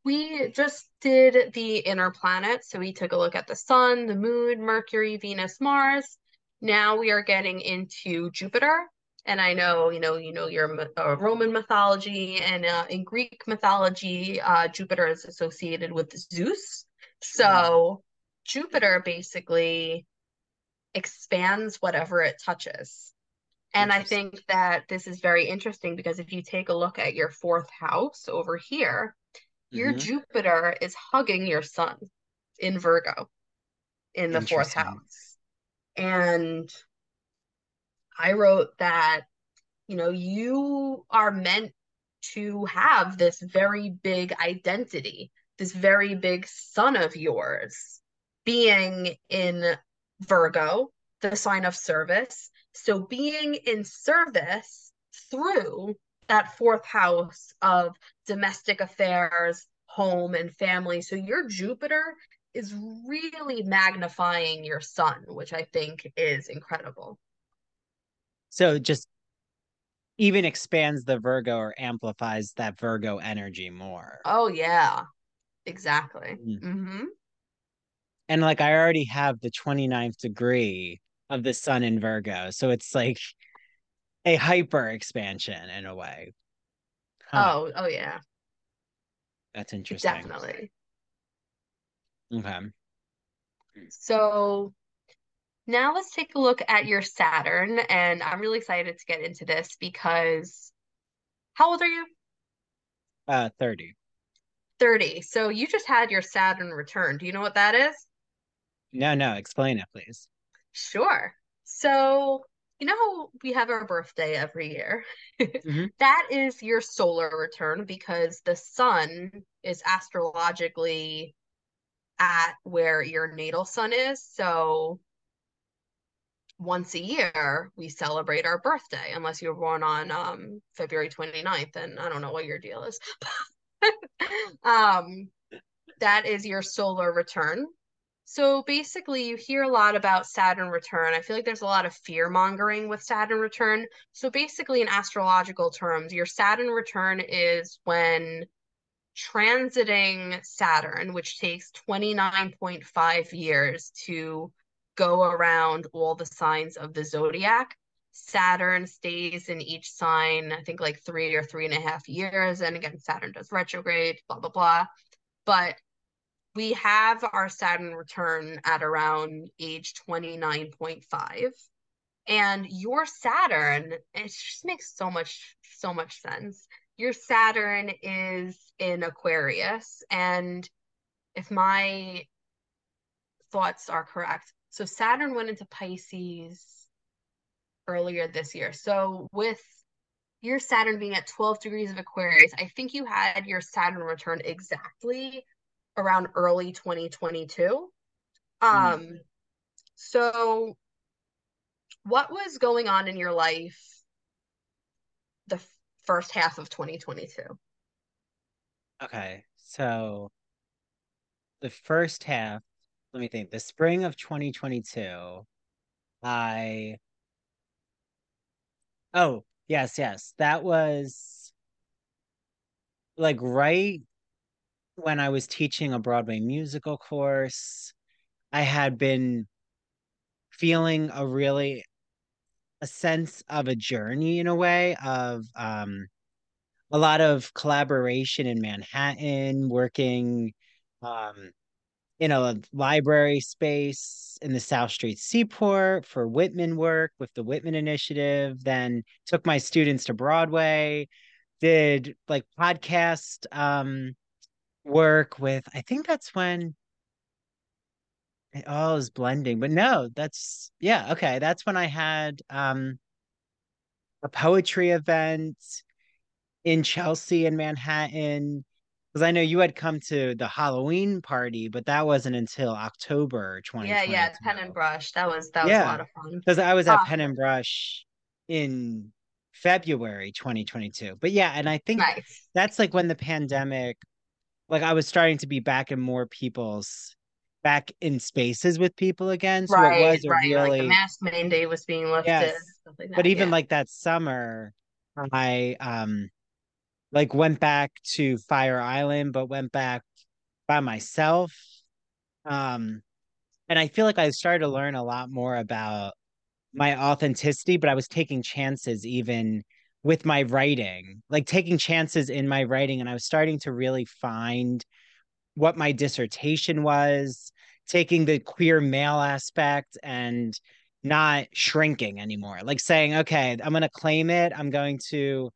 we just did the inner planets. So we took a look at the sun, the moon, Mercury, Venus, Mars. Now we are getting into Jupiter. And I know, you know your Roman mythology and in Greek mythology, Jupiter is associated with Zeus. So Jupiter basically expands whatever it touches. And I think that this is very interesting because if you take a look at your fourth house over here, your Jupiter is hugging your sun in Virgo in the fourth house. And I wrote that, you are meant to have this very big identity, this very big sun of yours being in Virgo, the sign of service. So being in service through that fourth house of domestic affairs, home and family. So your Jupiter is really magnifying your sun, which I think is incredible. So it just even expands the Virgo or amplifies that Virgo energy more. Oh, yeah, exactly. And like, I already have the 29th degree of the sun in Virgo. So it's like a hyper expansion in a way. Huh. Oh, yeah. That's interesting. Definitely. Okay. So now let's take a look at your Saturn, and I'm really excited to get into this because how old are you? 30. 30. So you just had your Saturn return. Do you know what that is? No. Explain it, please. Sure. So, we have our birthday every year. That is your solar return because the sun is astrologically at where your natal sun is. So once a year, we celebrate our birthday, unless you were born on February 29th, and I don't know what your deal is. That is your solar return. So basically, you hear a lot about Saturn return. I feel like there's a lot of fear-mongering with Saturn return. So basically, in astrological terms, your Saturn return is when transiting Saturn, which takes 29.5 years to go around all the signs of the zodiac. Saturn stays in each sign, I think like 3 or 3.5 years. And again, Saturn does retrograde, blah, blah, blah. But we have our Saturn return at around age 29.5. And your Saturn, it just makes so much sense. your Saturn is in Aquarius. And if my thoughts are correct, so Saturn went into Pisces earlier this year. So with your Saturn being at 12 degrees of Aquarius, I think you had your Saturn return exactly around early 2022. So what was going on in your life the first half of 2022? Okay, so the first half, let me think, the spring of 2022, yes, that was like right when I was teaching a Broadway musical course. I had been feeling a sense of a journey in a way of a lot of collaboration in Manhattan, working in a library space in the South Street Seaport for Whitman work with the Whitman Initiative, then took my students to Broadway, did like podcast work with, I think that's when it all is blending, but no, that's, yeah, okay. That's when I had a poetry event in Chelsea in Manhattan, because I know you had come to the Halloween party, but that wasn't until October 2020. Yeah, it's Pen and Brush. That was a lot of fun. Because I was at Pen and Brush in February 2022. But yeah, and I think that's like when the pandemic, like I was starting to be back in spaces with people again. So it was really like the mask mandate was being lifted. Yes. Stuff like that. But even like that summer, I like went back to Fire Island, but went back by myself. And I feel like I started to learn a lot more about my authenticity, but I was taking chances even with my writing, like taking chances in my writing. And I was starting to really find what my dissertation was, taking the queer male aspect and not shrinking anymore. Like saying, okay, I'm going to claim it. I'm going to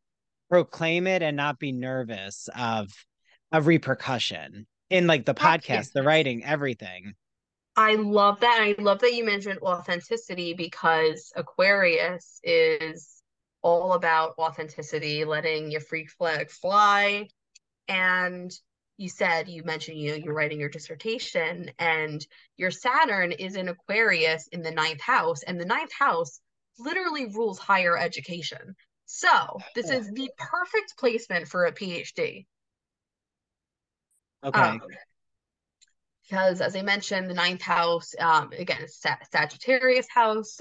proclaim it and not be nervous of a repercussion in like the podcast, the writing, everything. I love that. I love that you mentioned authenticity, because Aquarius is all about authenticity, letting your freak flag fly. And you mentioned, you're writing your dissertation, and your Saturn is in Aquarius in the 9th house, and the 9th house literally rules higher education. So this is the perfect placement for a PhD. Okay. Because as I mentioned, the 9th house, again, it's Sagittarius house.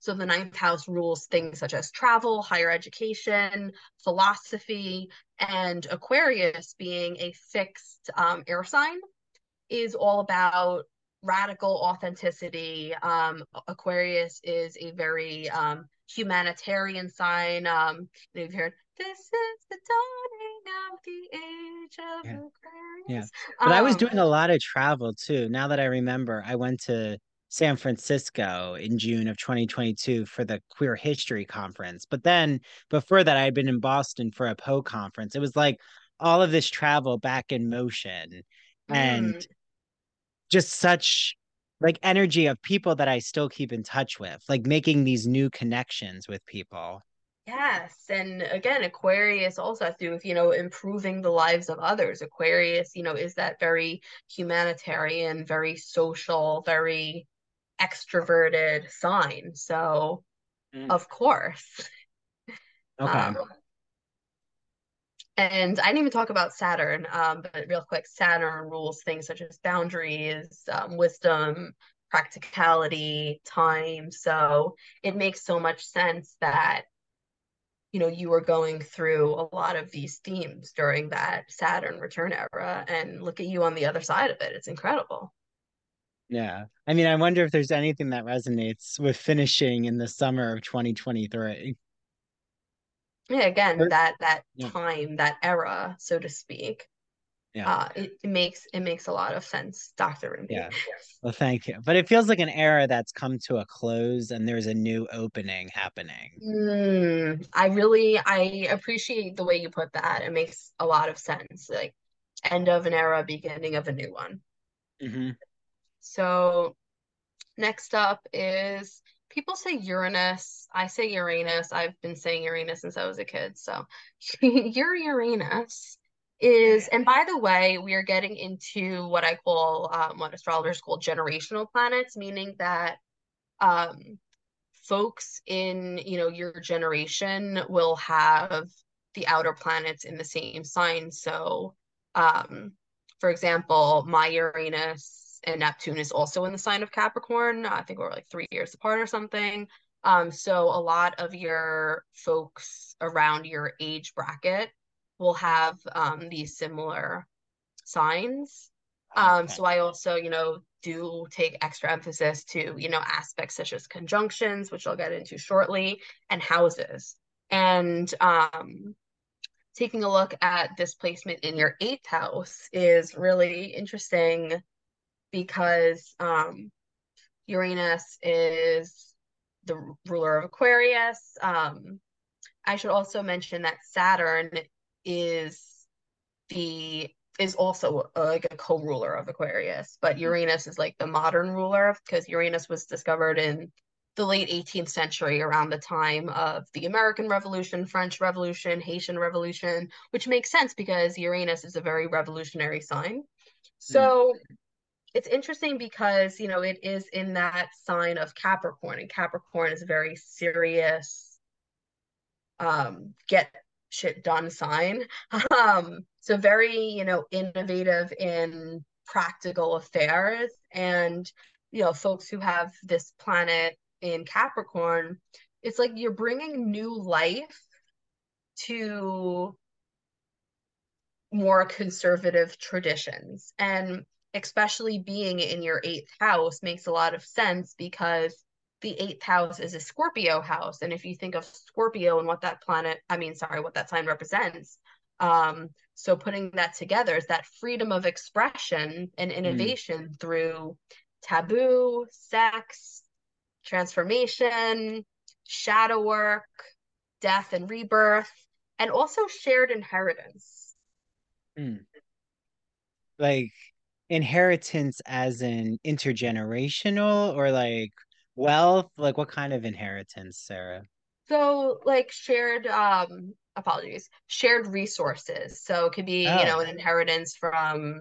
So the 9th house rules things such as travel, higher education, philosophy, and Aquarius being a fixed air sign is all about radical authenticity. Aquarius is a very humanitarian sign. They've heard, this is the dawning of the age of Aquarius. Yeah, but I was doing a lot of travel too. Now that I remember, I went to San Francisco in June of 2022 for the Queer History Conference. But then before that, I had been in Boston for a Poe conference. It was like all of this travel back in motion and just such like energy of people that I still keep in touch with, like making these new connections with people. Yes. And again, Aquarius also has to do with, improving the lives of others. Aquarius, is that very humanitarian, very social, very extroverted sign. So, of course. Okay. And I didn't even talk about Saturn, but real quick, Saturn rules things such as boundaries, wisdom, practicality, time. So it makes so much sense that you were going through a lot of these themes during that Saturn return era, and look at you on the other side of it. It's incredible. Yeah. I mean, I wonder if there's anything that resonates with finishing in the summer of 2023. Yeah, again, that time, that era, so to speak. Yeah. It makes a lot of sense, Dr. Rimby. Yeah. Well, thank you. But it feels like an era that's come to a close and there's a new opening happening. I appreciate the way you put that. It makes a lot of sense. Like end of an era, beginning of a new one. Mm-hmm. So next up is, people say Uranus. I say Uranus. I've been saying Uranus since I was a kid. So your Uranus is, and by the way, we are getting into what I call, what astrologers call generational planets, meaning that folks in, you know, your generation will have the outer planets in the same sign. So for example, my Uranus and Neptune is also in the sign of Capricorn. I think we're like 3 years apart or something. So a lot of your folks around your age bracket will have these similar signs. Okay. So I also, you know, do take extra emphasis to, you know, aspects such as conjunctions, which I'll get into shortly, and houses. And taking a look at this placement in your 8th house is really interesting because Uranus is the ruler of Aquarius. I should also mention that Saturn is also like a co-ruler of Aquarius, but Uranus is like the modern ruler because Uranus was discovered in the late 18th century around the time of the American Revolution, French Revolution, Haitian Revolution, which makes sense because Uranus is a very revolutionary sign. So it's interesting because, you know, it is in that sign of Capricorn, and Capricorn is a very serious get shit done sign. So very, you know, innovative in practical affairs. And, you know, folks who have this planet in Capricorn, it's like you're bringing new life to more conservative traditions. And especially being in your 8th house makes a lot of sense because the 8th house is a Scorpio house. And if you think of Scorpio and what that what that sign represents, so putting that together is that freedom of expression and innovation through taboo, sex, transformation, shadow work, death and rebirth, and also shared inheritance. Like inheritance as in intergenerational, or like wealth? Like what kind of inheritance, Sarah? So like shared shared resources. So it could be you know, an inheritance from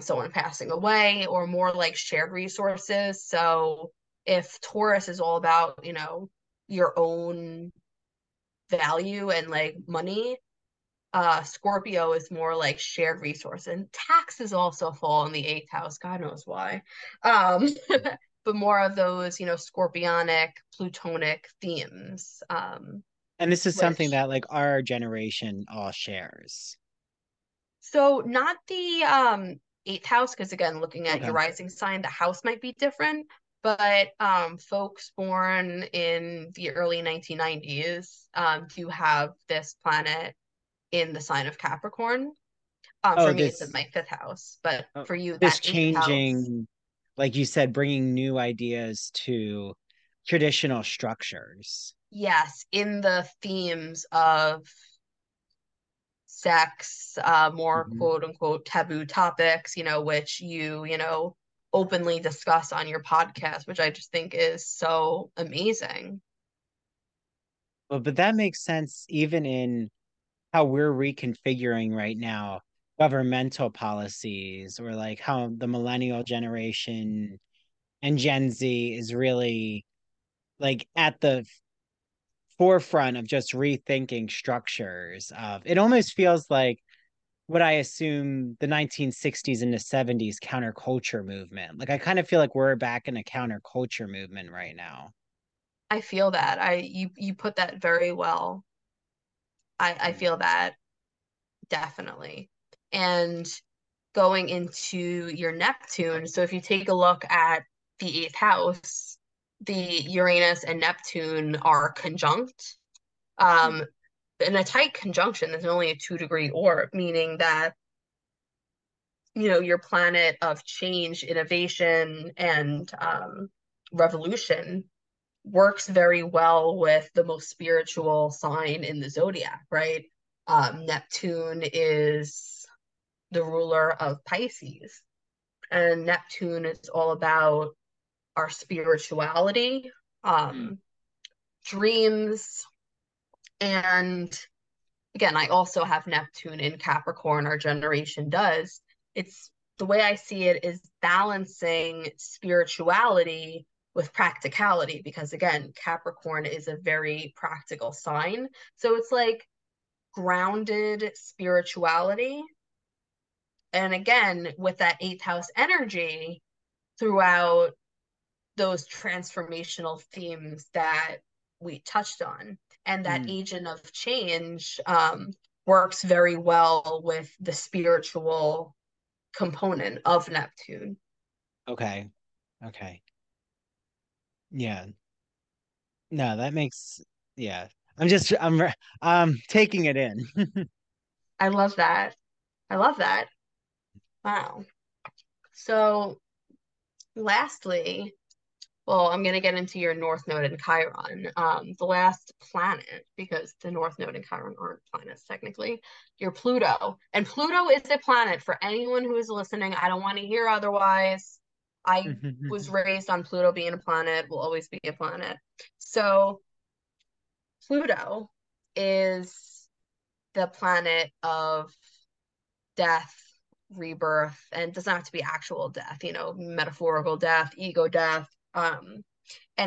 someone passing away, or more like shared resources. So if Taurus is all about, you know, your own value and like money, Scorpio is more like shared resource, and taxes also fall in the 8th house. God knows why. But more of those, you know, Scorpionic, Plutonic themes. And this is something that like our generation all shares. So not the 8th house, because again, looking at your rising sign, the house might be different, but folks born in the early 1990s do have this planet in the sign of Capricorn. For me, it's in my 5th house, but for you, that's changing. Like you said, bringing new ideas to traditional structures. Yes, in the themes of sex, more quote unquote taboo topics, you know, which you know, openly discuss on your podcast, which I just think is so amazing. Well, but that makes sense even in how we're reconfiguring right now governmental policies, or like how the millennial generation and Gen Z is really like at the forefront of just rethinking structures. Of it almost feels like what I assume the 1960s and the 70s counterculture movement. Like I kind of feel like we're back in a counterculture movement right now. I feel that. You put that very well. I feel that definitely. And going into your Neptune, so if you take a look at the 8th house, the Uranus and Neptune are conjunct. in a tight conjunction, there's only a 2-degree orb, meaning that, you know, your planet of change, innovation, and revolution works very well with the most spiritual sign in the zodiac, right? Neptune is the ruler of Pisces, and Neptune is all about our spirituality, dreams. And again, I also have Neptune in Capricorn, our generation does. It's the way I see it is balancing spirituality with practicality, because again, Capricorn is a very practical sign. So it's like grounded spirituality. And again, with that 8th house energy throughout those transformational themes that we touched on. And that agent of change works very well with the spiritual component of Neptune. Okay. Okay. Yeah. No, that makes, yeah. I'm taking it in. I love that. I love that. Wow. So lastly, well, I'm going to get into your North Node and Chiron, the last planet, because the North Node and Chiron aren't planets technically. Your Pluto. And Pluto is a planet for anyone who is listening. I don't want to hear otherwise. I was raised on Pluto being a planet, will always be a planet. So Pluto is the planet of death, rebirth, and doesn't have to be actual death, you know, metaphorical death, ego death. And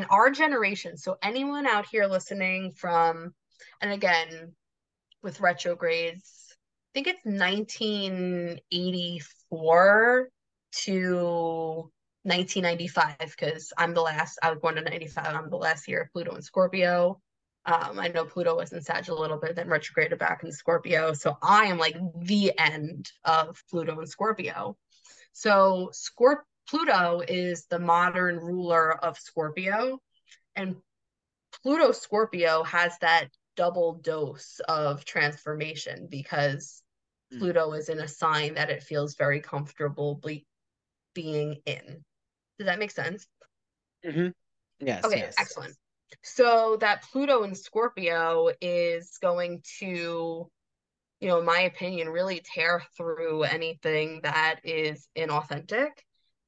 our generation, so anyone out here listening from, and again, with retrogrades, I think it's 1984 to 1995, because I was born in 95, I'm the last year of Pluto in Scorpio. I know Pluto was in Sag a little bit, then retrograded back in Scorpio, so I am like the end of Pluto in Scorpio. So Pluto is the modern ruler of Scorpio, and Pluto Scorpio has that double dose of transformation, because Pluto is in a sign that it feels very comfortable being in. Does that make sense? Mm-hmm. Yes. Okay, yes. Excellent. So that Pluto in Scorpio is going to, you know, in my opinion, really tear through anything that is inauthentic.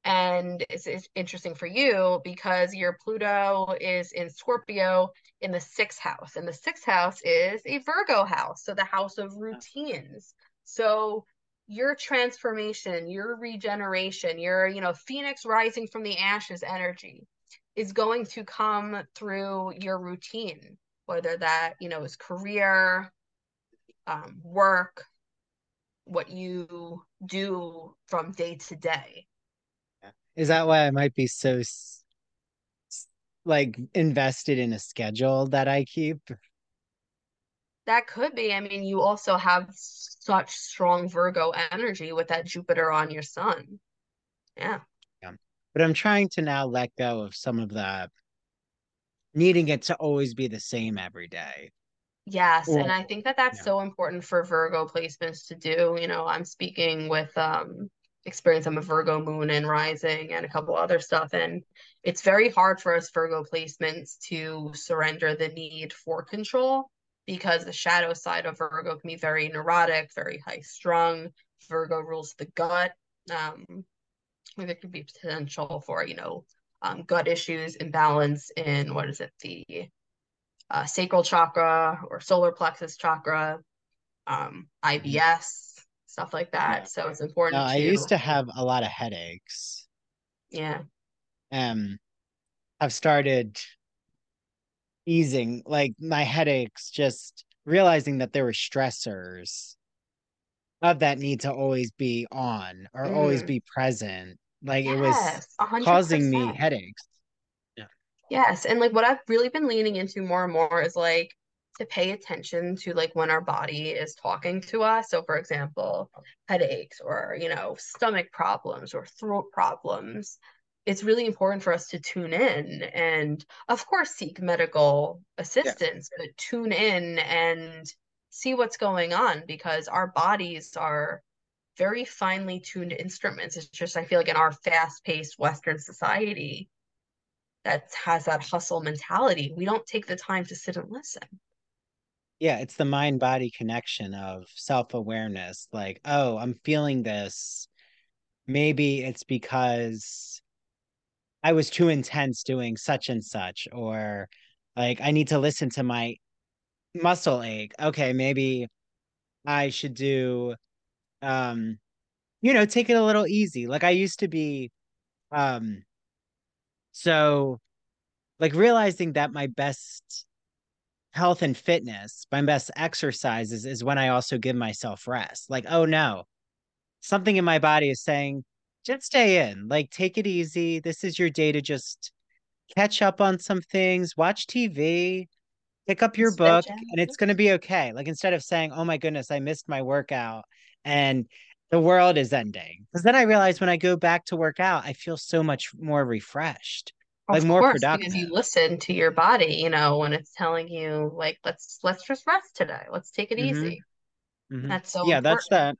And it's interesting for you because your Pluto is in Scorpio in the 6th house, and the 6th house is a Virgo house, so the house of routines. So your transformation, your regeneration, your, you know, Phoenix rising from the ashes energy is going to come through your routine, whether that, you know, is career, work, what you do from day to day. Is that why I might be so like invested in a schedule that I keep? That could be. I mean, you also have such strong Virgo energy with that Jupiter on your sun. Yeah. But I'm trying to now let go of some of the needing it to always be the same every day. Yes. Or, and I think that that's so important for Virgo placements to do. You know, I'm speaking with, experience. I'm a Virgo moon and rising and a couple other stuff. And it's very hard for us Virgo placements to surrender the need for control, because the shadow side of Virgo can be very neurotic, very high strung. Virgo rules the gut. There could be potential for, you know, gut issues, imbalance in, what is it? The sacral chakra or solar plexus chakra, IBS, stuff like that. So it's important. I used to have a lot of headaches. Yeah. I've started easing, like, my headaches, just realizing that there were stressors of that need to always be on or always be present. Like, yes, it was 100%. Causing me headaches. Yeah. Yes. And like what I've really been leaning into more and more is like to pay attention to like when our body is talking to us. So for example, headaches or, you know, stomach problems or throat problems, it's really important for us to tune in and of course seek medical assistance, but tune in and see what's going on, because our bodies are very finely tuned instruments. It's just, I feel like in our fast-paced Western society that has that hustle mentality, we don't take the time to sit and listen. Yeah, it's the mind-body connection of self-awareness. Like, oh, I'm feeling this. Maybe it's because I was too intense doing such and such, or like I need to listen to my muscle ache. Okay, maybe I should do, take it a little easy. Like I used to be, so like realizing that my best health and fitness, my best exercises is when I also give myself rest. Like, oh no, something in my body is saying, just stay in, like, take it easy. This is your day to just catch up on some things, watch TV, pick up your book, and it's going to be okay. Like, instead of saying, oh my goodness, I missed my workout and the world is ending. Because then I realized when I go back to work out, I feel so much more refreshed. Like more productive. Because you listen to your body, when it's telling you, like, let's just rest today. Let's take it easy. Mm-hmm. That's so important. That's that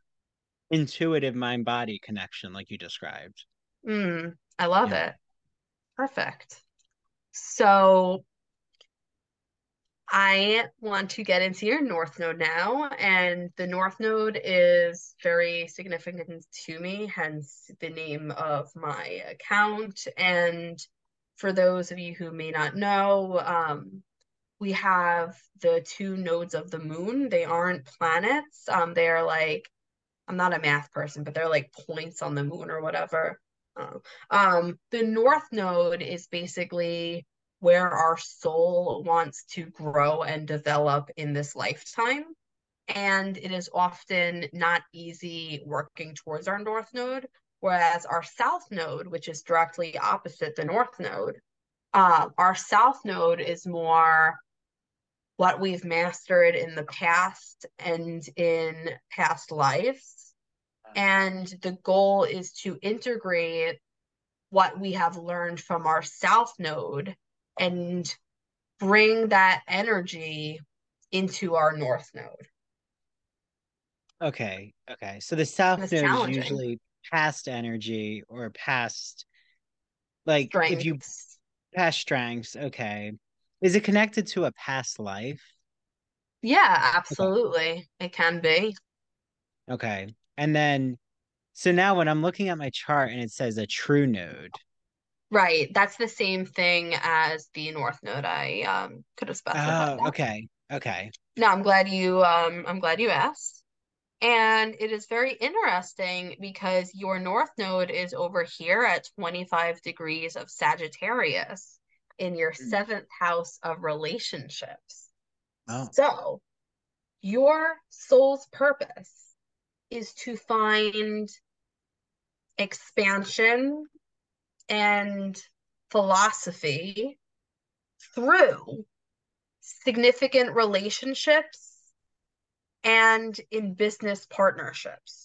intuitive mind-body connection, like you described. I love it. Perfect. So I want to get into your North Node now, and the North Node is very significant to me, hence the name of my account. And for those of you who may not know, we have the two nodes of the moon. They aren't planets. They are like, I'm not a math person, but they're like points on the moon or whatever. The North Node is basically where our soul wants to grow and develop in this lifetime. And it is often not easy working towards our North Node. Whereas our South Node, which is directly opposite the North Node, our South Node is more what we've mastered in the past and in past lives. And the goal is to integrate what we have learned from our South Node and bring that energy into our North Node. Okay. So the South Node is usually past energy or past, like, strengths. If you past strengths, okay. Is it connected to a past life? Yeah, absolutely. Okay. It can be. Okay. And then, so now when I'm looking at my chart and it says a true node. Right. That's the same thing as the North Node. I could have specified that. Okay. No, I'm glad you asked. And it is very interesting because your North Node is over here at 25 degrees of Sagittarius in your 7th house of relationships. Oh. So your soul's purpose is to find expansion and philosophy through significant relationships and in business partnerships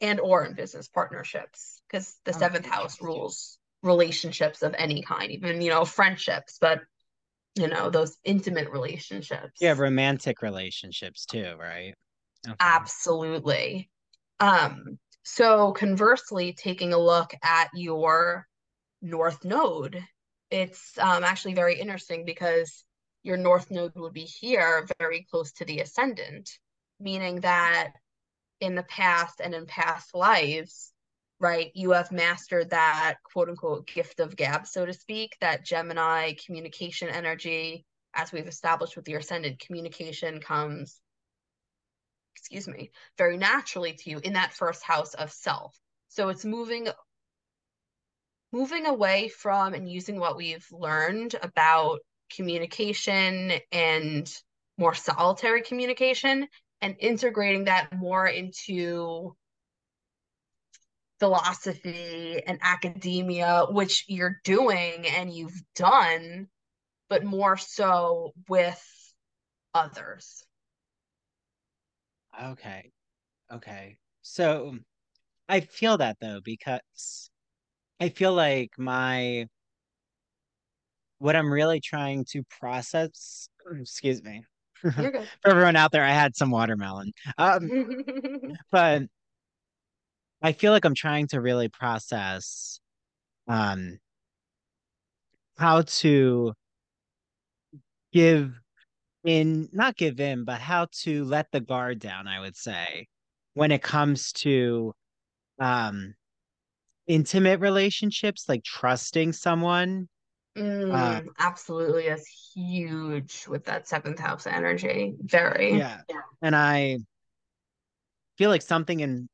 because the 7th house rules relationships of any kind, even, friendships, but, those intimate relationships. Yeah. Romantic relationships too, right? Okay. Absolutely. So conversely, taking a look at your North Node, it's actually very interesting because your North Node would be here very close to the ascendant, meaning that in the past and in past lives, right, you have mastered that quote unquote gift of gab, so to speak, that Gemini communication energy, as we've established with your ascendant, communication comes, very naturally to you in that first house of self. So it's moving away from and using what we've learned about communication and more solitary communication and integrating that more into philosophy and academia, which you're doing and you've done, but more so with others. Okay. So I feel that though, because I feel like what I'm really trying to process, You're good. For everyone out there, I had some watermelon. But I feel like I'm trying to really process how to give in, not give in, but how to let the guard down, I would say, when it comes to intimate relationships, like trusting someone. Absolutely is huge with that 7th house energy. Very. Yeah. And I feel like something in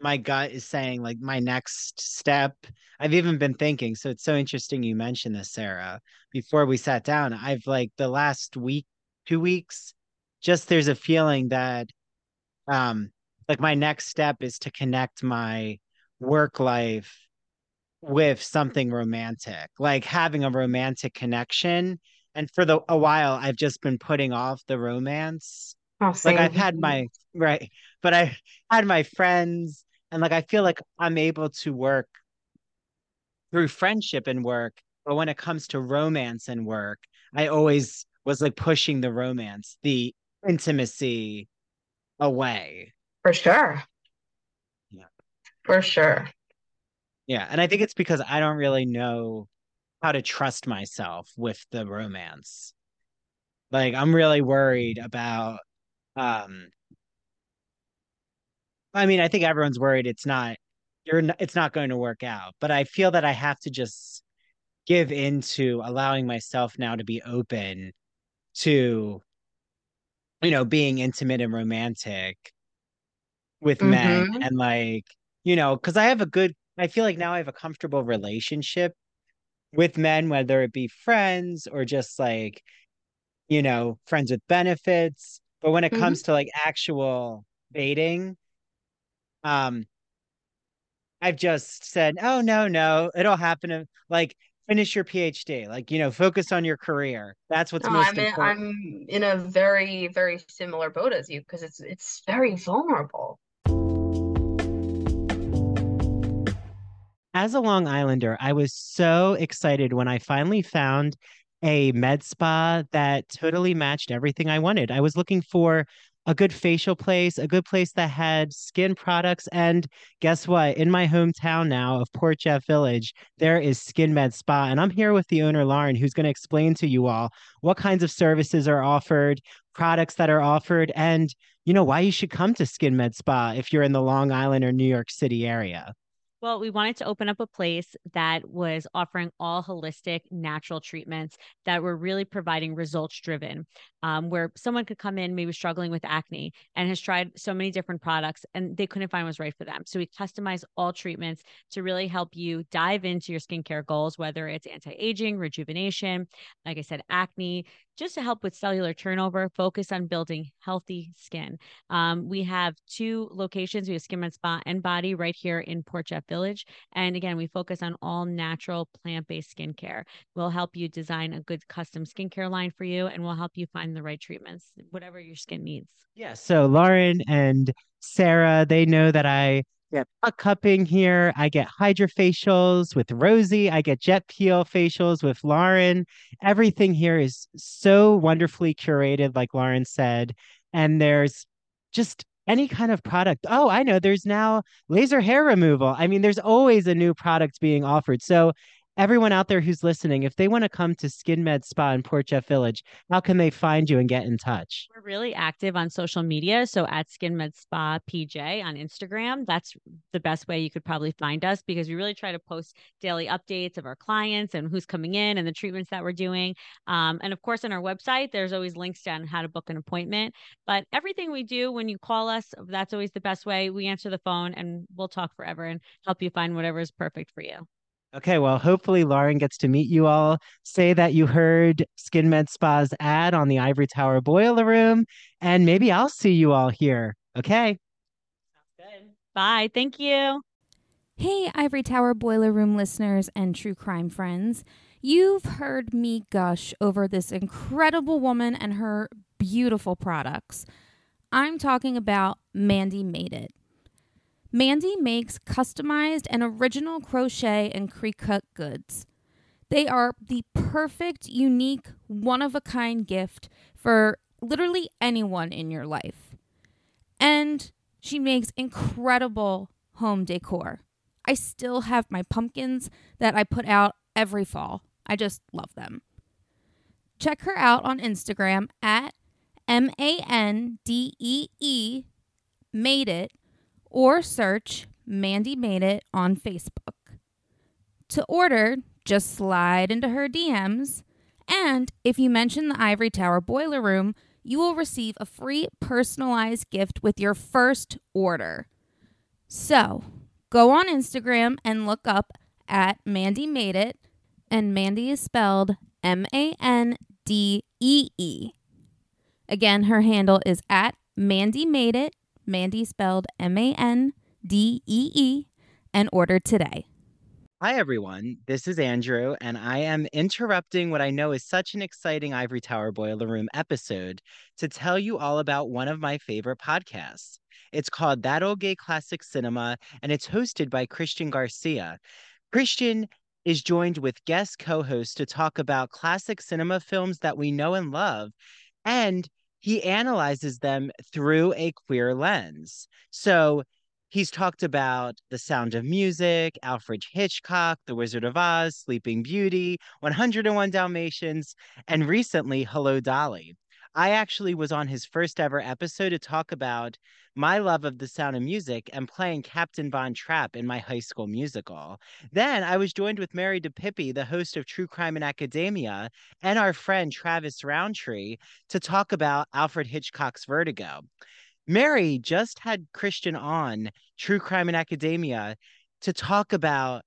my gut is saying, like, my next step. I've even been thinking, so it's so interesting you mentioned this, Sarah, before we sat down. I've, like, the last week, 2 weeks, just there's a feeling that like my next step is to connect my work life with something romantic, like having a romantic connection. And for a while, I've just been putting off the romance. Oh, like I've had my, right. But I had my friends, and like, I feel like I'm able to work through friendship and work. But when it comes to romance and work, I always was like pushing the romance, the intimacy away. For sure. Yeah. For sure. Yeah, and I think it's because I don't really know how to trust myself with the romance. Like, I'm really worried about, I mean, I think everyone's worried it's not going to work out, but I feel that I have to just give into allowing myself now to be open to, you know, being intimate and romantic with men. And like, you know, because I feel like now I have a comfortable relationship with men, whether it be friends or just like, you know, friends with benefits. But when it comes to like actual dating, I've just said, oh, no, it'll happen. Like, finish your PhD, like, you know, focus on your career. That's what's most important. I'm in a very, very similar boat as you, because it's very vulnerable. As a Long Islander, I was so excited when I finally found a med spa that totally matched everything I wanted. I was looking for a good facial place, a good place that had skin products. And guess what? In my hometown now of Port Jeff Village, there is Skin Med Spa. And I'm here with the owner, Lauren, who's going to explain to you all what kinds of services are offered, products that are offered, and, you know, why you should come to Skin Med Spa if you're in the Long Island or New York City area. Well, we wanted to open up a place that was offering all holistic, natural treatments that were really providing results-driven, where someone could come in maybe struggling with acne and has tried so many different products and they couldn't find what was right for them. So we customize all treatments to really help you dive into your skincare goals, whether it's anti-aging, rejuvenation, like I said, acne, just to help with cellular turnover, focus on building healthy skin. We have 2 locations. We have Skin Med Spa and Body right here in Port Jeff Village. And again, we focus on all natural plant-based skincare. We'll help you design a good custom skincare line for you, and we'll help you find the right treatments, whatever your skin needs. Yeah. So Lauren and Sarah, they know that I get butt cupping here. I get hydrofacials with Rosie. I get jet peel facials with Lauren. Everything here is so wonderfully curated, like Lauren said. And there's just any kind of product. Oh, I know. There's now laser hair removal. I mean, there's always a new product being offered. So everyone out there who's listening, if they want to come to Skin Med Spa in Port Jeff Village, how can they find you and get in touch? We're really active on social media. So at Skin Med Spa PJ on Instagram, that's the best way you could probably find us, because we really try to post daily updates of our clients and who's coming in and the treatments that we're doing. And of course, on our website, there's always links down how to book an appointment. But everything we do, when you call us, that's always the best way. We answer the phone and we'll talk forever and help you find whatever is perfect for you. Okay, well, hopefully Lauren gets to meet you all. Say that you heard Skin Med Spa's ad on the Ivory Tower Boiler Room, and maybe I'll see you all here. Okay? Sounds good. Bye. Thank you. Hey, Ivory Tower Boiler Room listeners and true crime friends. You've heard me gush over this incredible woman and her beautiful products. I'm talking about Mandy Made It. Mandy makes customized and original crochet and cricut goods. They are the perfect, unique, one-of-a-kind gift for literally anyone in your life. And she makes incredible home decor. I still have my pumpkins that I put out every fall. I just love them. Check her out on Instagram at MANDEE Made It, or search Mandy Made It on Facebook. To order, just slide into her DMs, and if you mention the Ivory Tower Boiler Room, you will receive a free personalized gift with your first order. So, go on Instagram and look up at Mandy Made It, and Mandy is spelled MANDEE. Again, her handle is at Mandy Made It, Mandy spelled MANDEE, and order today. Hi, everyone. This is Andrew, and I am interrupting what I know is such an exciting Ivory Tower Boiler Room episode to tell you all about one of my favorite podcasts. It's called That Old Gay Classic Cinema, and it's hosted by Christian Garcia. Christian is joined with guest co-hosts to talk about classic cinema films that we know and love, and he analyzes them through a queer lens. So he's talked about The Sound of Music, Alfred Hitchcock, The Wizard of Oz, Sleeping Beauty, 101 Dalmatians, and recently, Hello, Dolly. I actually was on his first ever episode to talk about my love of The Sound of Music and playing Captain Von Trapp in my High School Musical. Then I was joined with Mary DePippi, the host of True Crime in Academia, and our friend Travis Roundtree to talk about Alfred Hitchcock's Vertigo. Mary just had Christian on True Crime and Academia to talk about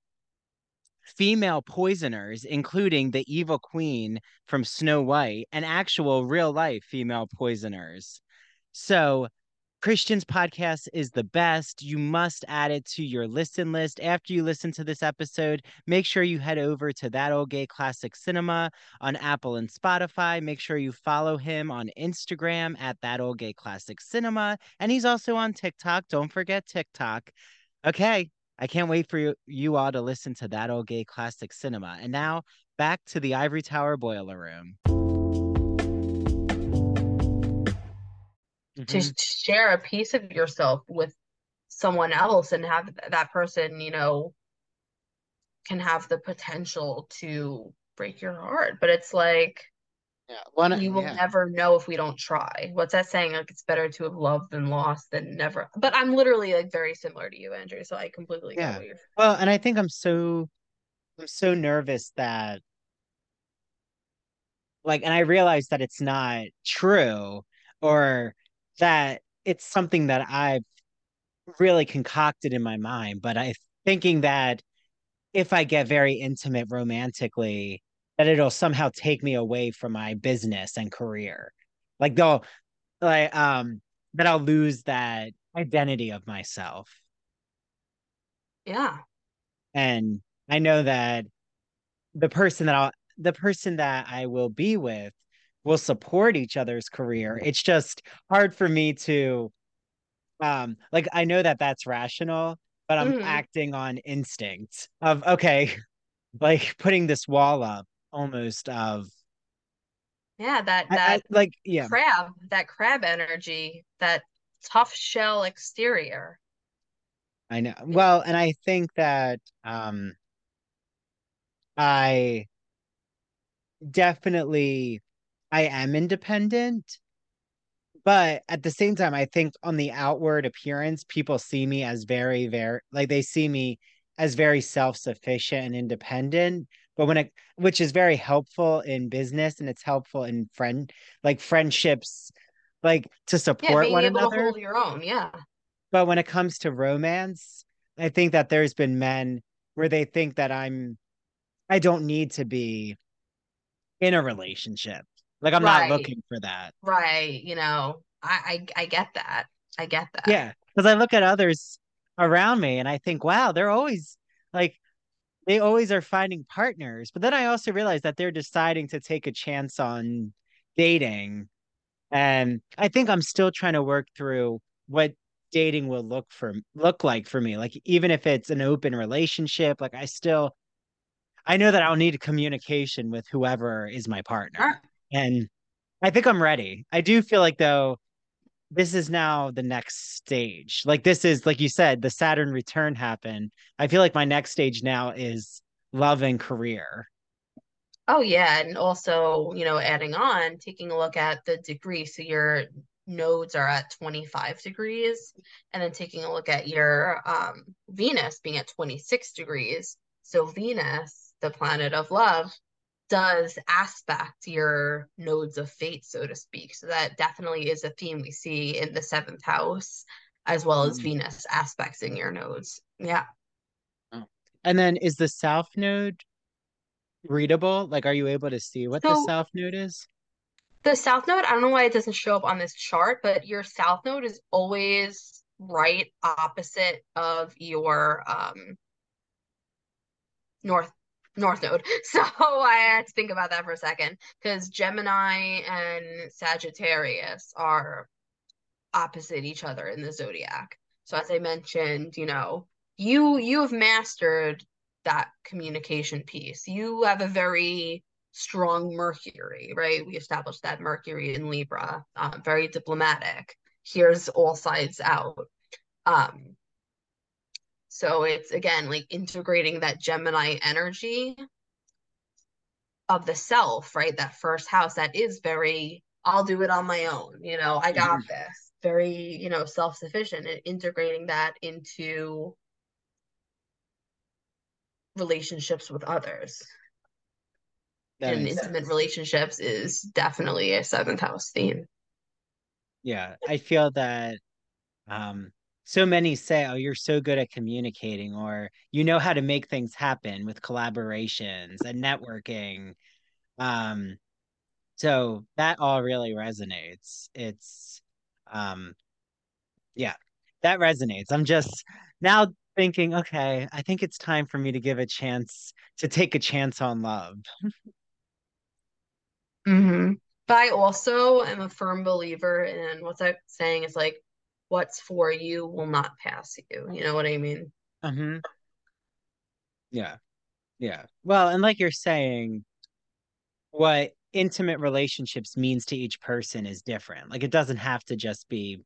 female poisoners, including the evil queen from Snow White and actual real-life female poisoners. So Christian's podcast is the best. You must add it to your listen list. After you listen to this episode, make sure you head over to That Old Gay Classic Cinema on Apple and Spotify. Make sure you follow him on Instagram at That Old Gay Classic Cinema. And he's also on TikTok. Don't forget TikTok. Okay, I can't wait for you all to listen to That Old Gay Classic Cinema. And now back to the Ivory Tower Boiler Room. To share a piece of yourself with someone else and have that person, you know, can have the potential to break your heart. But it's like, you will never know if we don't try. What's that saying? Like, it's better to have loved than lost than never. But I'm literally like very similar to you, Andrew. So I completely get what you're saying. Well, and I think I'm so nervous that, like, and I realize that it's not true, or that it's something that I've really concocted in my mind, but I'm thinking that if I get very intimate romantically, that it'll somehow take me away from my business and career. Like that I'll lose that identity of myself. Yeah. And I know that the person that I will be with will support each other's career. It's just hard for me to, like, I know that that's rational, but I'm acting on instinct of, okay, like putting this wall up almost of. Yeah. That crab energy, that tough shell exterior. I know. Well, and I think that, I definitely, I am independent, but at the same time, I think on the outward appearance, people see me as very, very, like they see me as very self-sufficient and independent, but which is very helpful in business, and it's helpful in friendships, like to support one another. Being able to hold your own, yeah. But when it comes to romance, I think that there's been men where they think that I don't need to be in a relationship. Like, I'm not looking for that. Right. You know, I get that. I get that. Yeah. Because I look at others around me and I think, wow, they're always like, they always are finding partners. But then I also realize that they're deciding to take a chance on dating. And I think I'm still trying to work through what dating will look like for me. Like, even if it's an open relationship, like I still, I know that I'll need communication with whoever is my partner. Sure. And I think I'm ready. I do feel like, though, this is now the next stage. Like, this is, like you said, the Saturn return happened. I feel like my next stage now is love and career. Oh, yeah. And also, you know, adding on, taking a look at the degree. So your nodes are at 25 degrees. And then taking a look at your Venus being at 26 degrees. So Venus, the planet of love, does aspect your nodes of fate, so to speak. So that definitely is a theme we see in the 7th house, as well as Venus aspects in your nodes. Yeah. And then is the South Node readable? Like, are you able to see what the South Node is? The South Node, I don't know why it doesn't show up on this chart, but your South Node is always right opposite of your North Node. So I had to think about that for a second, because Gemini and Sagittarius are opposite each other in the zodiac. So as I mentioned, you know, you have mastered that communication piece. You have a very strong Mercury, right? We established that Mercury in Libra, very diplomatic, hears all sides out. So it's, again, like integrating that Gemini energy of the self, right? That first house that is very, I'll do it on my own. You know, I got this. Very, you know, self-sufficient, and integrating that into relationships with others. That and intimate sense. Relationships is definitely a 7th house theme. Yeah, I feel that so many say, oh, you're so good at communicating, or you know how to make things happen with collaborations and networking. So that all really resonates. It's, yeah, that resonates. I'm just now thinking, okay, I think it's time for me to give a chance, to take a chance on love. But I also am a firm believer in what's that saying? It's like, what's for you will not pass you. You know what I mean? Yeah. Yeah. Well, and like you're saying, what intimate relationships means to each person is different. Like, it doesn't have to just be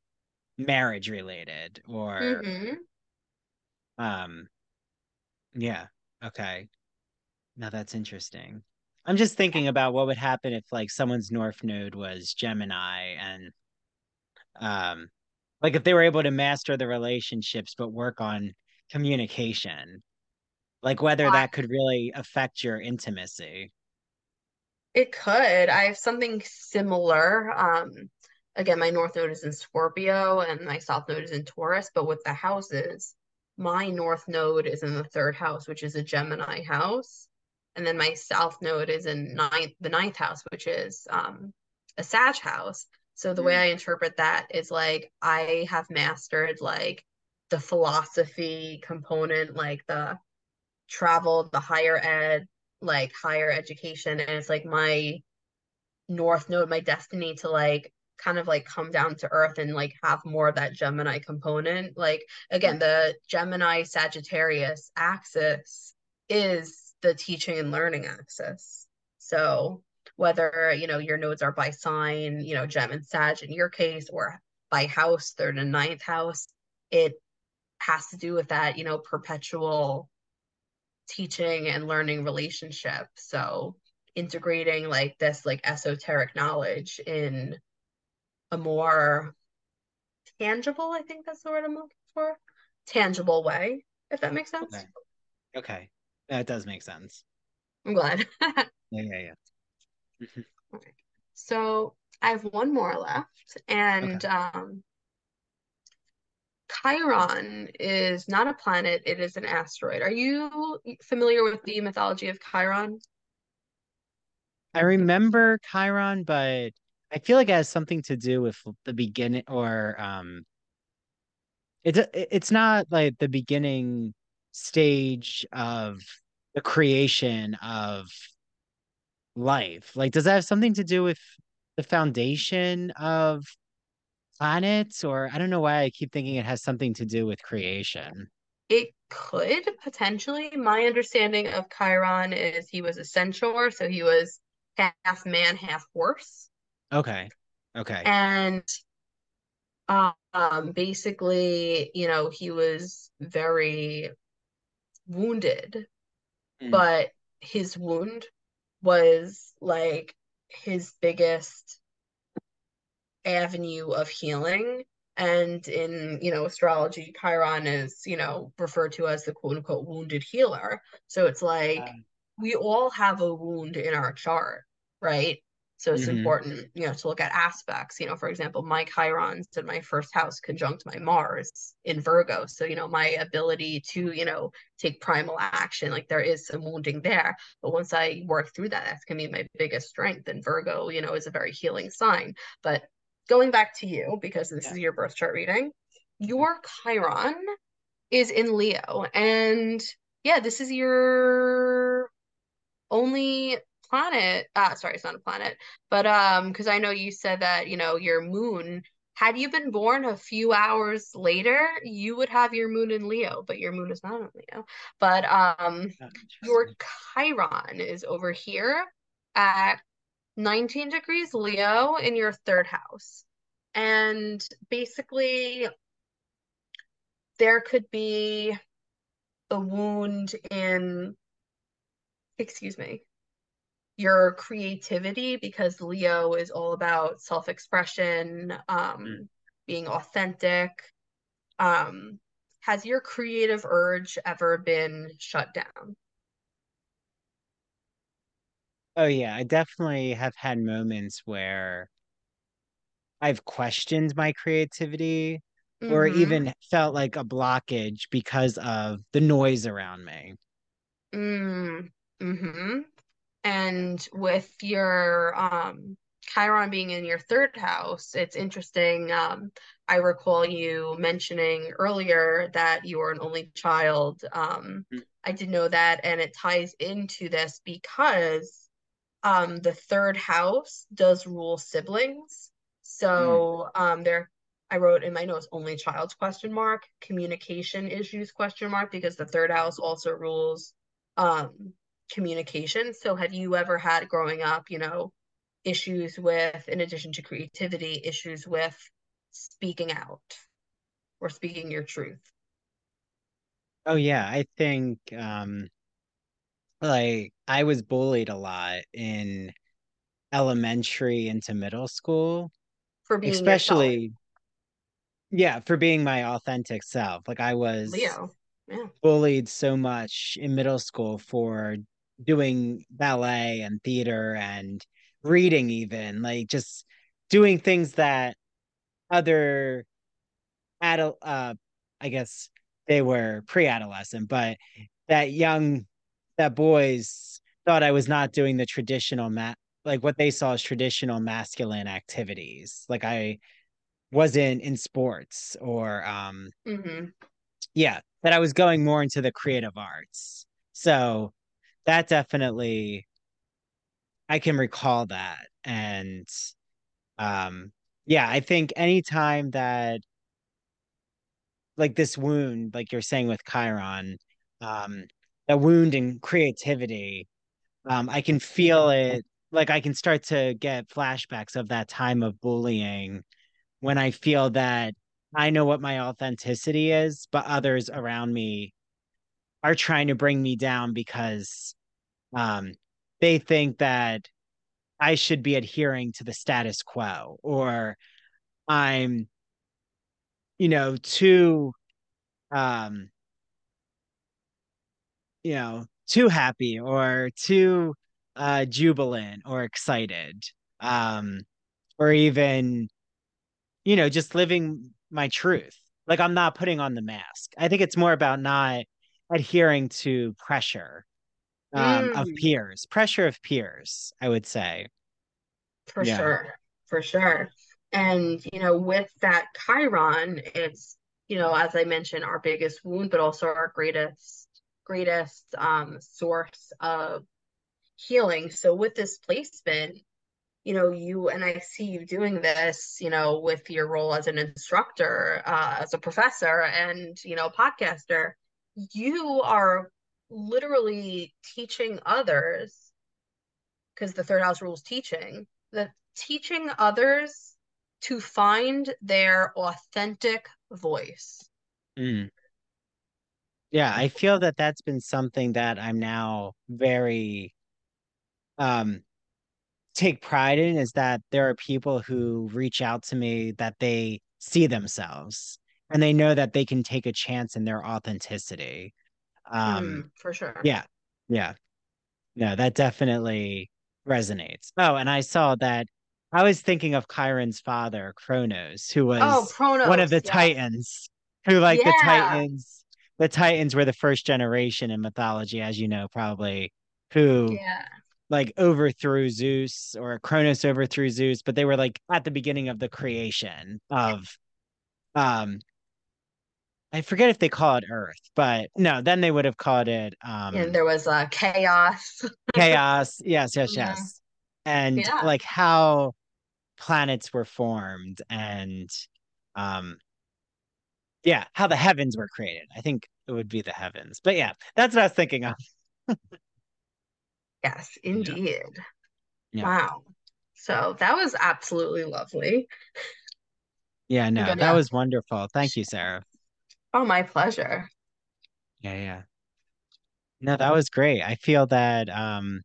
marriage related or, yeah. Okay. Now that's interesting. I'm just thinking about what would happen if, like, someone's North Node was Gemini, and, like, if they were able to master the relationships but work on communication, like whether that could really affect your intimacy. It could. I have something similar. Again, my North Node is in Scorpio and my South Node is in Taurus, but with the houses, my North Node is in the 3rd house, which is a Gemini house. And then my South Node is in the 9th house, which is a Sag house. So the way I interpret that is, like, I have mastered, like, the philosophy component, like the travel, the higher ed, like higher education. And it's like my North Node, my destiny to, like, kind of like come down to earth and, like, have more of that Gemini component. Like, again, the Gemini Sagittarius axis is the teaching and learning axis. So whether, you know, your nodes are by sign, you know, Gem and Sag in your case, or by house, 3rd and 9th house, it has to do with that, you know, perpetual teaching and learning relationship. So integrating, like, this, like, esoteric knowledge in a more tangible, I think that's the word I'm looking for, tangible way, if that makes sense. Okay. That does make sense. I'm glad. Yeah. Okay. So I have one more left, and Chiron is not a planet, it is an asteroid. Are you familiar with the mythology of Chiron? I remember Chiron, but I feel like it has something to do with the beginning, or it's not like the beginning stage of the creation of life. Like, does that have something to do with the foundation of planets? Or I don't know why I keep thinking it has something to do with creation. It could potentially. My understanding of Chiron is he was a centaur, so he was half man, half horse. Okay. And basically, you know, he was very wounded, but his wound was like his biggest avenue of healing. And in, you know, astrology, Chiron is, you know, referred to as the quote unquote wounded healer. So it's like, we all have a wound in our chart, right? So it's important, you know, to look at aspects. You know, for example, my Chiron's in my first house conjunct my Mars in Virgo. So, you know, my ability to, you know, take primal action, like there is some wounding there. But once I work through that, that's going to be my biggest strength. And Virgo, you know, is a very healing sign. But going back to you, because this is your birth chart reading, your Chiron is in Leo. And yeah, this is your only planet, sorry, it's not a planet, but because I know you said that, you know, your moon, had you been born a few hours later, you would have your moon in Leo, but your moon is not in Leo. But your Chiron is over here at 19 degrees Leo in your third house, and basically there could be a wound in your creativity, because Leo is all about self-expression, being authentic. Has your creative urge ever been shut down? Oh yeah, I definitely have had moments where I've questioned my creativity or even felt like a blockage because of the noise around me. And with your Chiron being in your third house, it's interesting. I recall you mentioning earlier that you were an only child. I did know that, and it ties into this because the third house does rule siblings. So there, I wrote in my notes, only child's ? Communication issues ? Because the third house also rules communication. So have you ever had, growing up, you know, issues with, in addition to creativity, issues with speaking out or speaking your truth? Oh yeah, I think like I was bullied a lot in elementary into middle school for being, especially for being my authentic self. Like I was Leo, bullied so much in middle school for doing ballet and theater and reading, even like just doing things that other adult, I guess they were pre-adolescent, but that boys thought I was not doing the traditional like what they saw as traditional masculine activities. Like I wasn't in sports or that I was going more into the creative arts. So that definitely, I can recall that. And I think anytime that like this wound, like you're saying with Chiron, the wound in creativity, I can feel it. Like I can start to get flashbacks of that time of bullying when I feel that I know what my authenticity is, but others around me are trying to bring me down because they think that I should be adhering to the status quo, or I'm, you know, too happy or too jubilant or excited, or even, you know, just living my truth. Like I'm not putting on the mask. I think it's more about not adhering to pressure of peers, I would say. For sure. And, you know, with that Chiron, it's, you know, as I mentioned, our biggest wound, but also our greatest source of healing. So with this placement, you know, you, and I see you doing this, you know, with your role as an instructor, as a professor and, you know, podcaster, you are literally teaching others, because the third house rules teaching, that teaching others to find their authentic voice. Mm. Yeah, I feel that that's been something that I'm now very take pride in, is that there are people who reach out to me that they see themselves and they know that they can take a chance in their authenticity. For sure. Yeah. Yeah. No, that definitely resonates. Oh, and I saw that I was thinking of Chiron's father, Kronos, who was one of the Titans, who the Titans. The Titans were the first generation in mythology, as you know, probably, who overthrew Zeus, or Kronos overthrew Zeus, but they were at the beginning of the creation of, I forget if they call it Earth, but no, then they would have called it. And there was chaos. Chaos. Yes. And how planets were formed and, how the heavens were created. I think it would be the heavens. But yeah, that's what I was thinking of. Yes, indeed. Yeah. Wow. So that was absolutely lovely. Yeah, no, that was wonderful. Thank you, Sarah. Oh, my pleasure. Yeah. No, that was great. I feel that I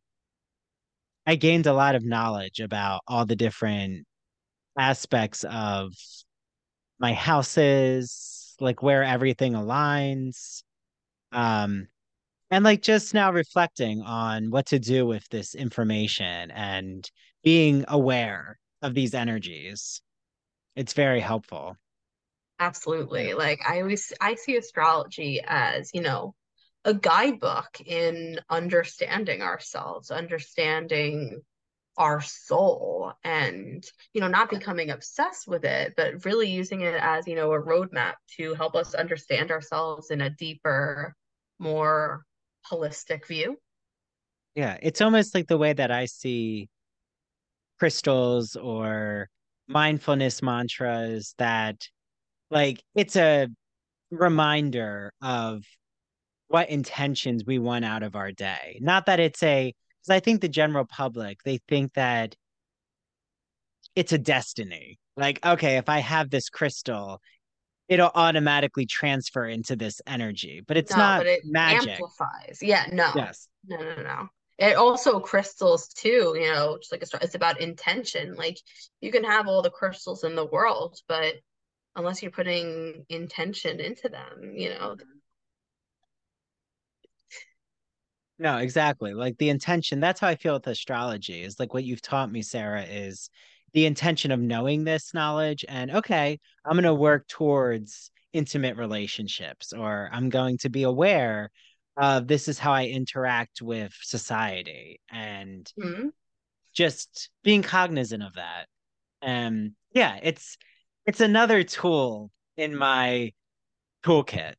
gained a lot of knowledge about all the different aspects of my houses, where everything aligns. And just now reflecting on what to do with this information and being aware of these energies. It's very helpful. Absolutely. I see astrology as, a guidebook in understanding ourselves, understanding our soul, and not becoming obsessed with it, but really using it as a roadmap to help us understand ourselves in a deeper, more holistic view. Yeah, it's almost like the way that I see crystals or mindfulness mantras, that it's a reminder of what intentions we want out of our day. Not that it's because I think the general public, they think that it's a destiny. Okay, if I have this crystal, it'll automatically transfer into this energy. But it's not, but it magic. Amplifies. Yeah, no. Yes. No. It also crystals too, just it's about intention. You can have all the crystals in the world, but unless you're putting intention into them, No, exactly. The intention, that's how I feel with astrology, is what you've taught me, Sarah, is the intention of knowing this knowledge and, okay, I'm going to work towards intimate relationships, or I'm going to be aware of this is how I interact with society, and just being cognizant of that. And it's another tool in my toolkit,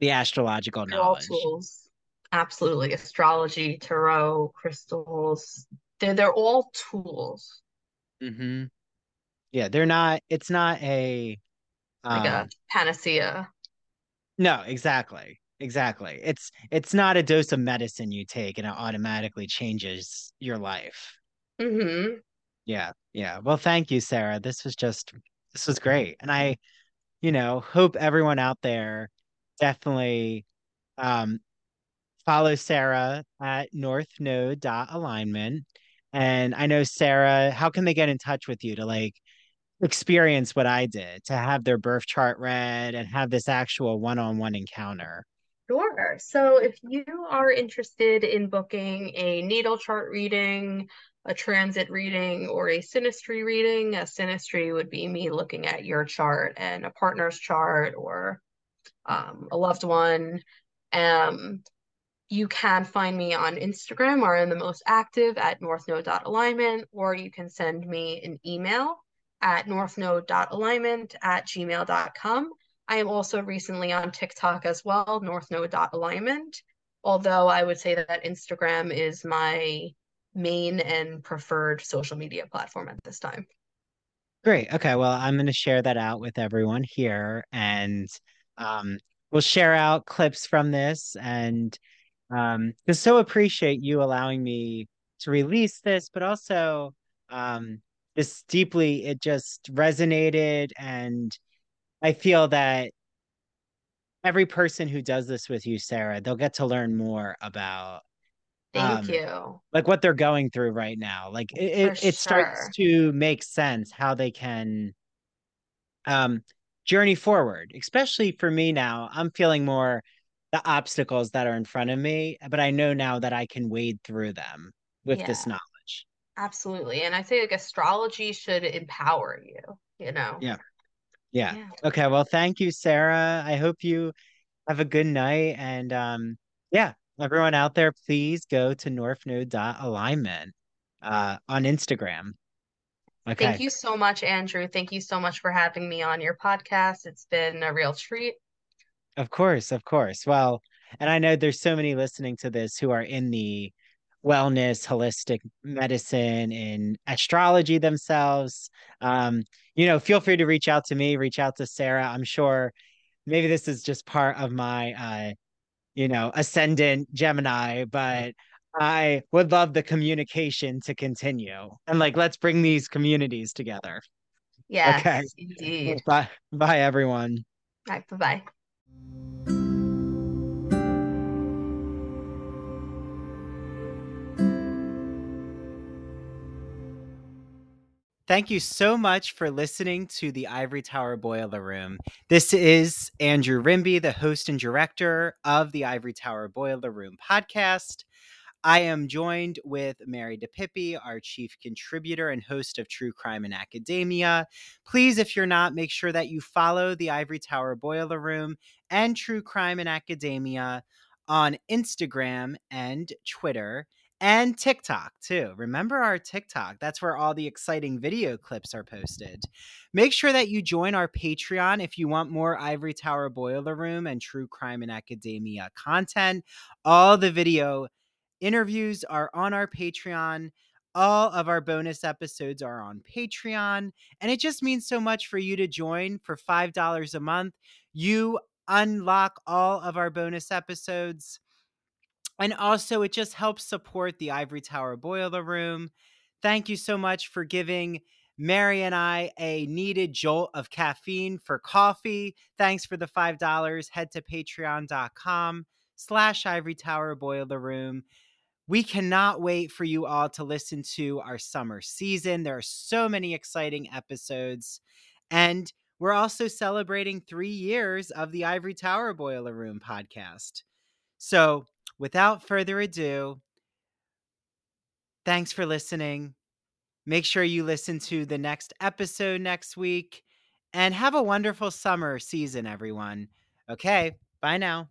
the astrological knowledge. All tools. Absolutely. Astrology, tarot, crystals, they're all tools. Mm-hmm. Yeah, they're not, it's not a... a panacea. No, exactly. It's not a dose of medicine you take and it automatically changes your life. Mm-hmm. Yeah. Well, thank you, Sarah. This was great. And I, hope everyone out there definitely... follow Sarah at northnode.alignment. And I know, Sarah, how can they get in touch with you to experience what I did, to have their birth chart read and have this actual one-on-one encounter? Sure. So if you are interested in booking a natal chart reading, a transit reading, or a synastry reading, a synastry would be me looking at your chart and a partner's chart or a loved one. You can find me on Instagram, or I'm the most active at northnode.alignment, or you can send me an email at northnode.alignment@gmail.com. I am also recently on TikTok as well, northnode.alignment, although I would say that Instagram is my main and preferred social media platform at this time. Great. Okay. Well, I'm going to share that out with everyone here. And We'll share out clips from this, and just so appreciate you allowing me to release this, but also this deeply, it just resonated. And I feel that every person who does this with you, Sarah, they'll get to learn more about Thank you. Like what they're going through right now. Like it starts to make sense how they can journey forward, especially for me now. I'm feeling more the obstacles that are in front of me, but I know now that I can wade through them with this knowledge. Absolutely. And I say like astrology should empower you, you know? Yeah. Okay. Well, thank you, Sarah. I hope you have a good night. And everyone out there, please go to northnode.alignment on Instagram. Okay. Thank you so much, Andrew. Thank you so much for having me on your podcast. It's been a real treat. Of course. Well, and I know there's so many listening to this who are in the wellness, holistic medicine, in astrology themselves. Feel free to reach out to me, reach out to Sarah. I'm sure maybe this is just part of my, ascendant Gemini, but I would love the communication to continue. And let's bring these communities together. Yeah. Okay. Indeed. Bye, everyone. All right, bye-bye. Thank you so much for listening to the Ivory Tower Boiler Room. This is Andrew Rimby, the host and director of the Ivory Tower Boiler Room podcast. I am joined with Mary DePippi, our chief contributor and host of True Crime in Academia. Please, if you're not, make sure that you follow the Ivory Tower Boiler Room and True Crime in Academia on Instagram and Twitter. And TikTok, too. Remember our TikTok. That's where all the exciting video clips are posted. Make sure that you join our Patreon if you want more Ivory Tower Boiler Room and True Crime and Academia content. All the video interviews are on our Patreon. All of our bonus episodes are on Patreon. And it just means so much for you to join. For $5 a month, you unlock all of our bonus episodes. And also, it just helps support the Ivory Tower Boiler Room. Thank you so much for giving Mary and I a needed jolt of caffeine for coffee. Thanks for the $5. Head to patreon.com/Ivory Tower Boiler Room. We cannot wait for you all to listen to our summer season. There are so many exciting episodes. And we're also celebrating 3 years of the Ivory Tower Boiler Room podcast. So, without further ado, thanks for listening. Make sure you listen to the next episode next week and have a wonderful summer season, everyone. Okay, bye now.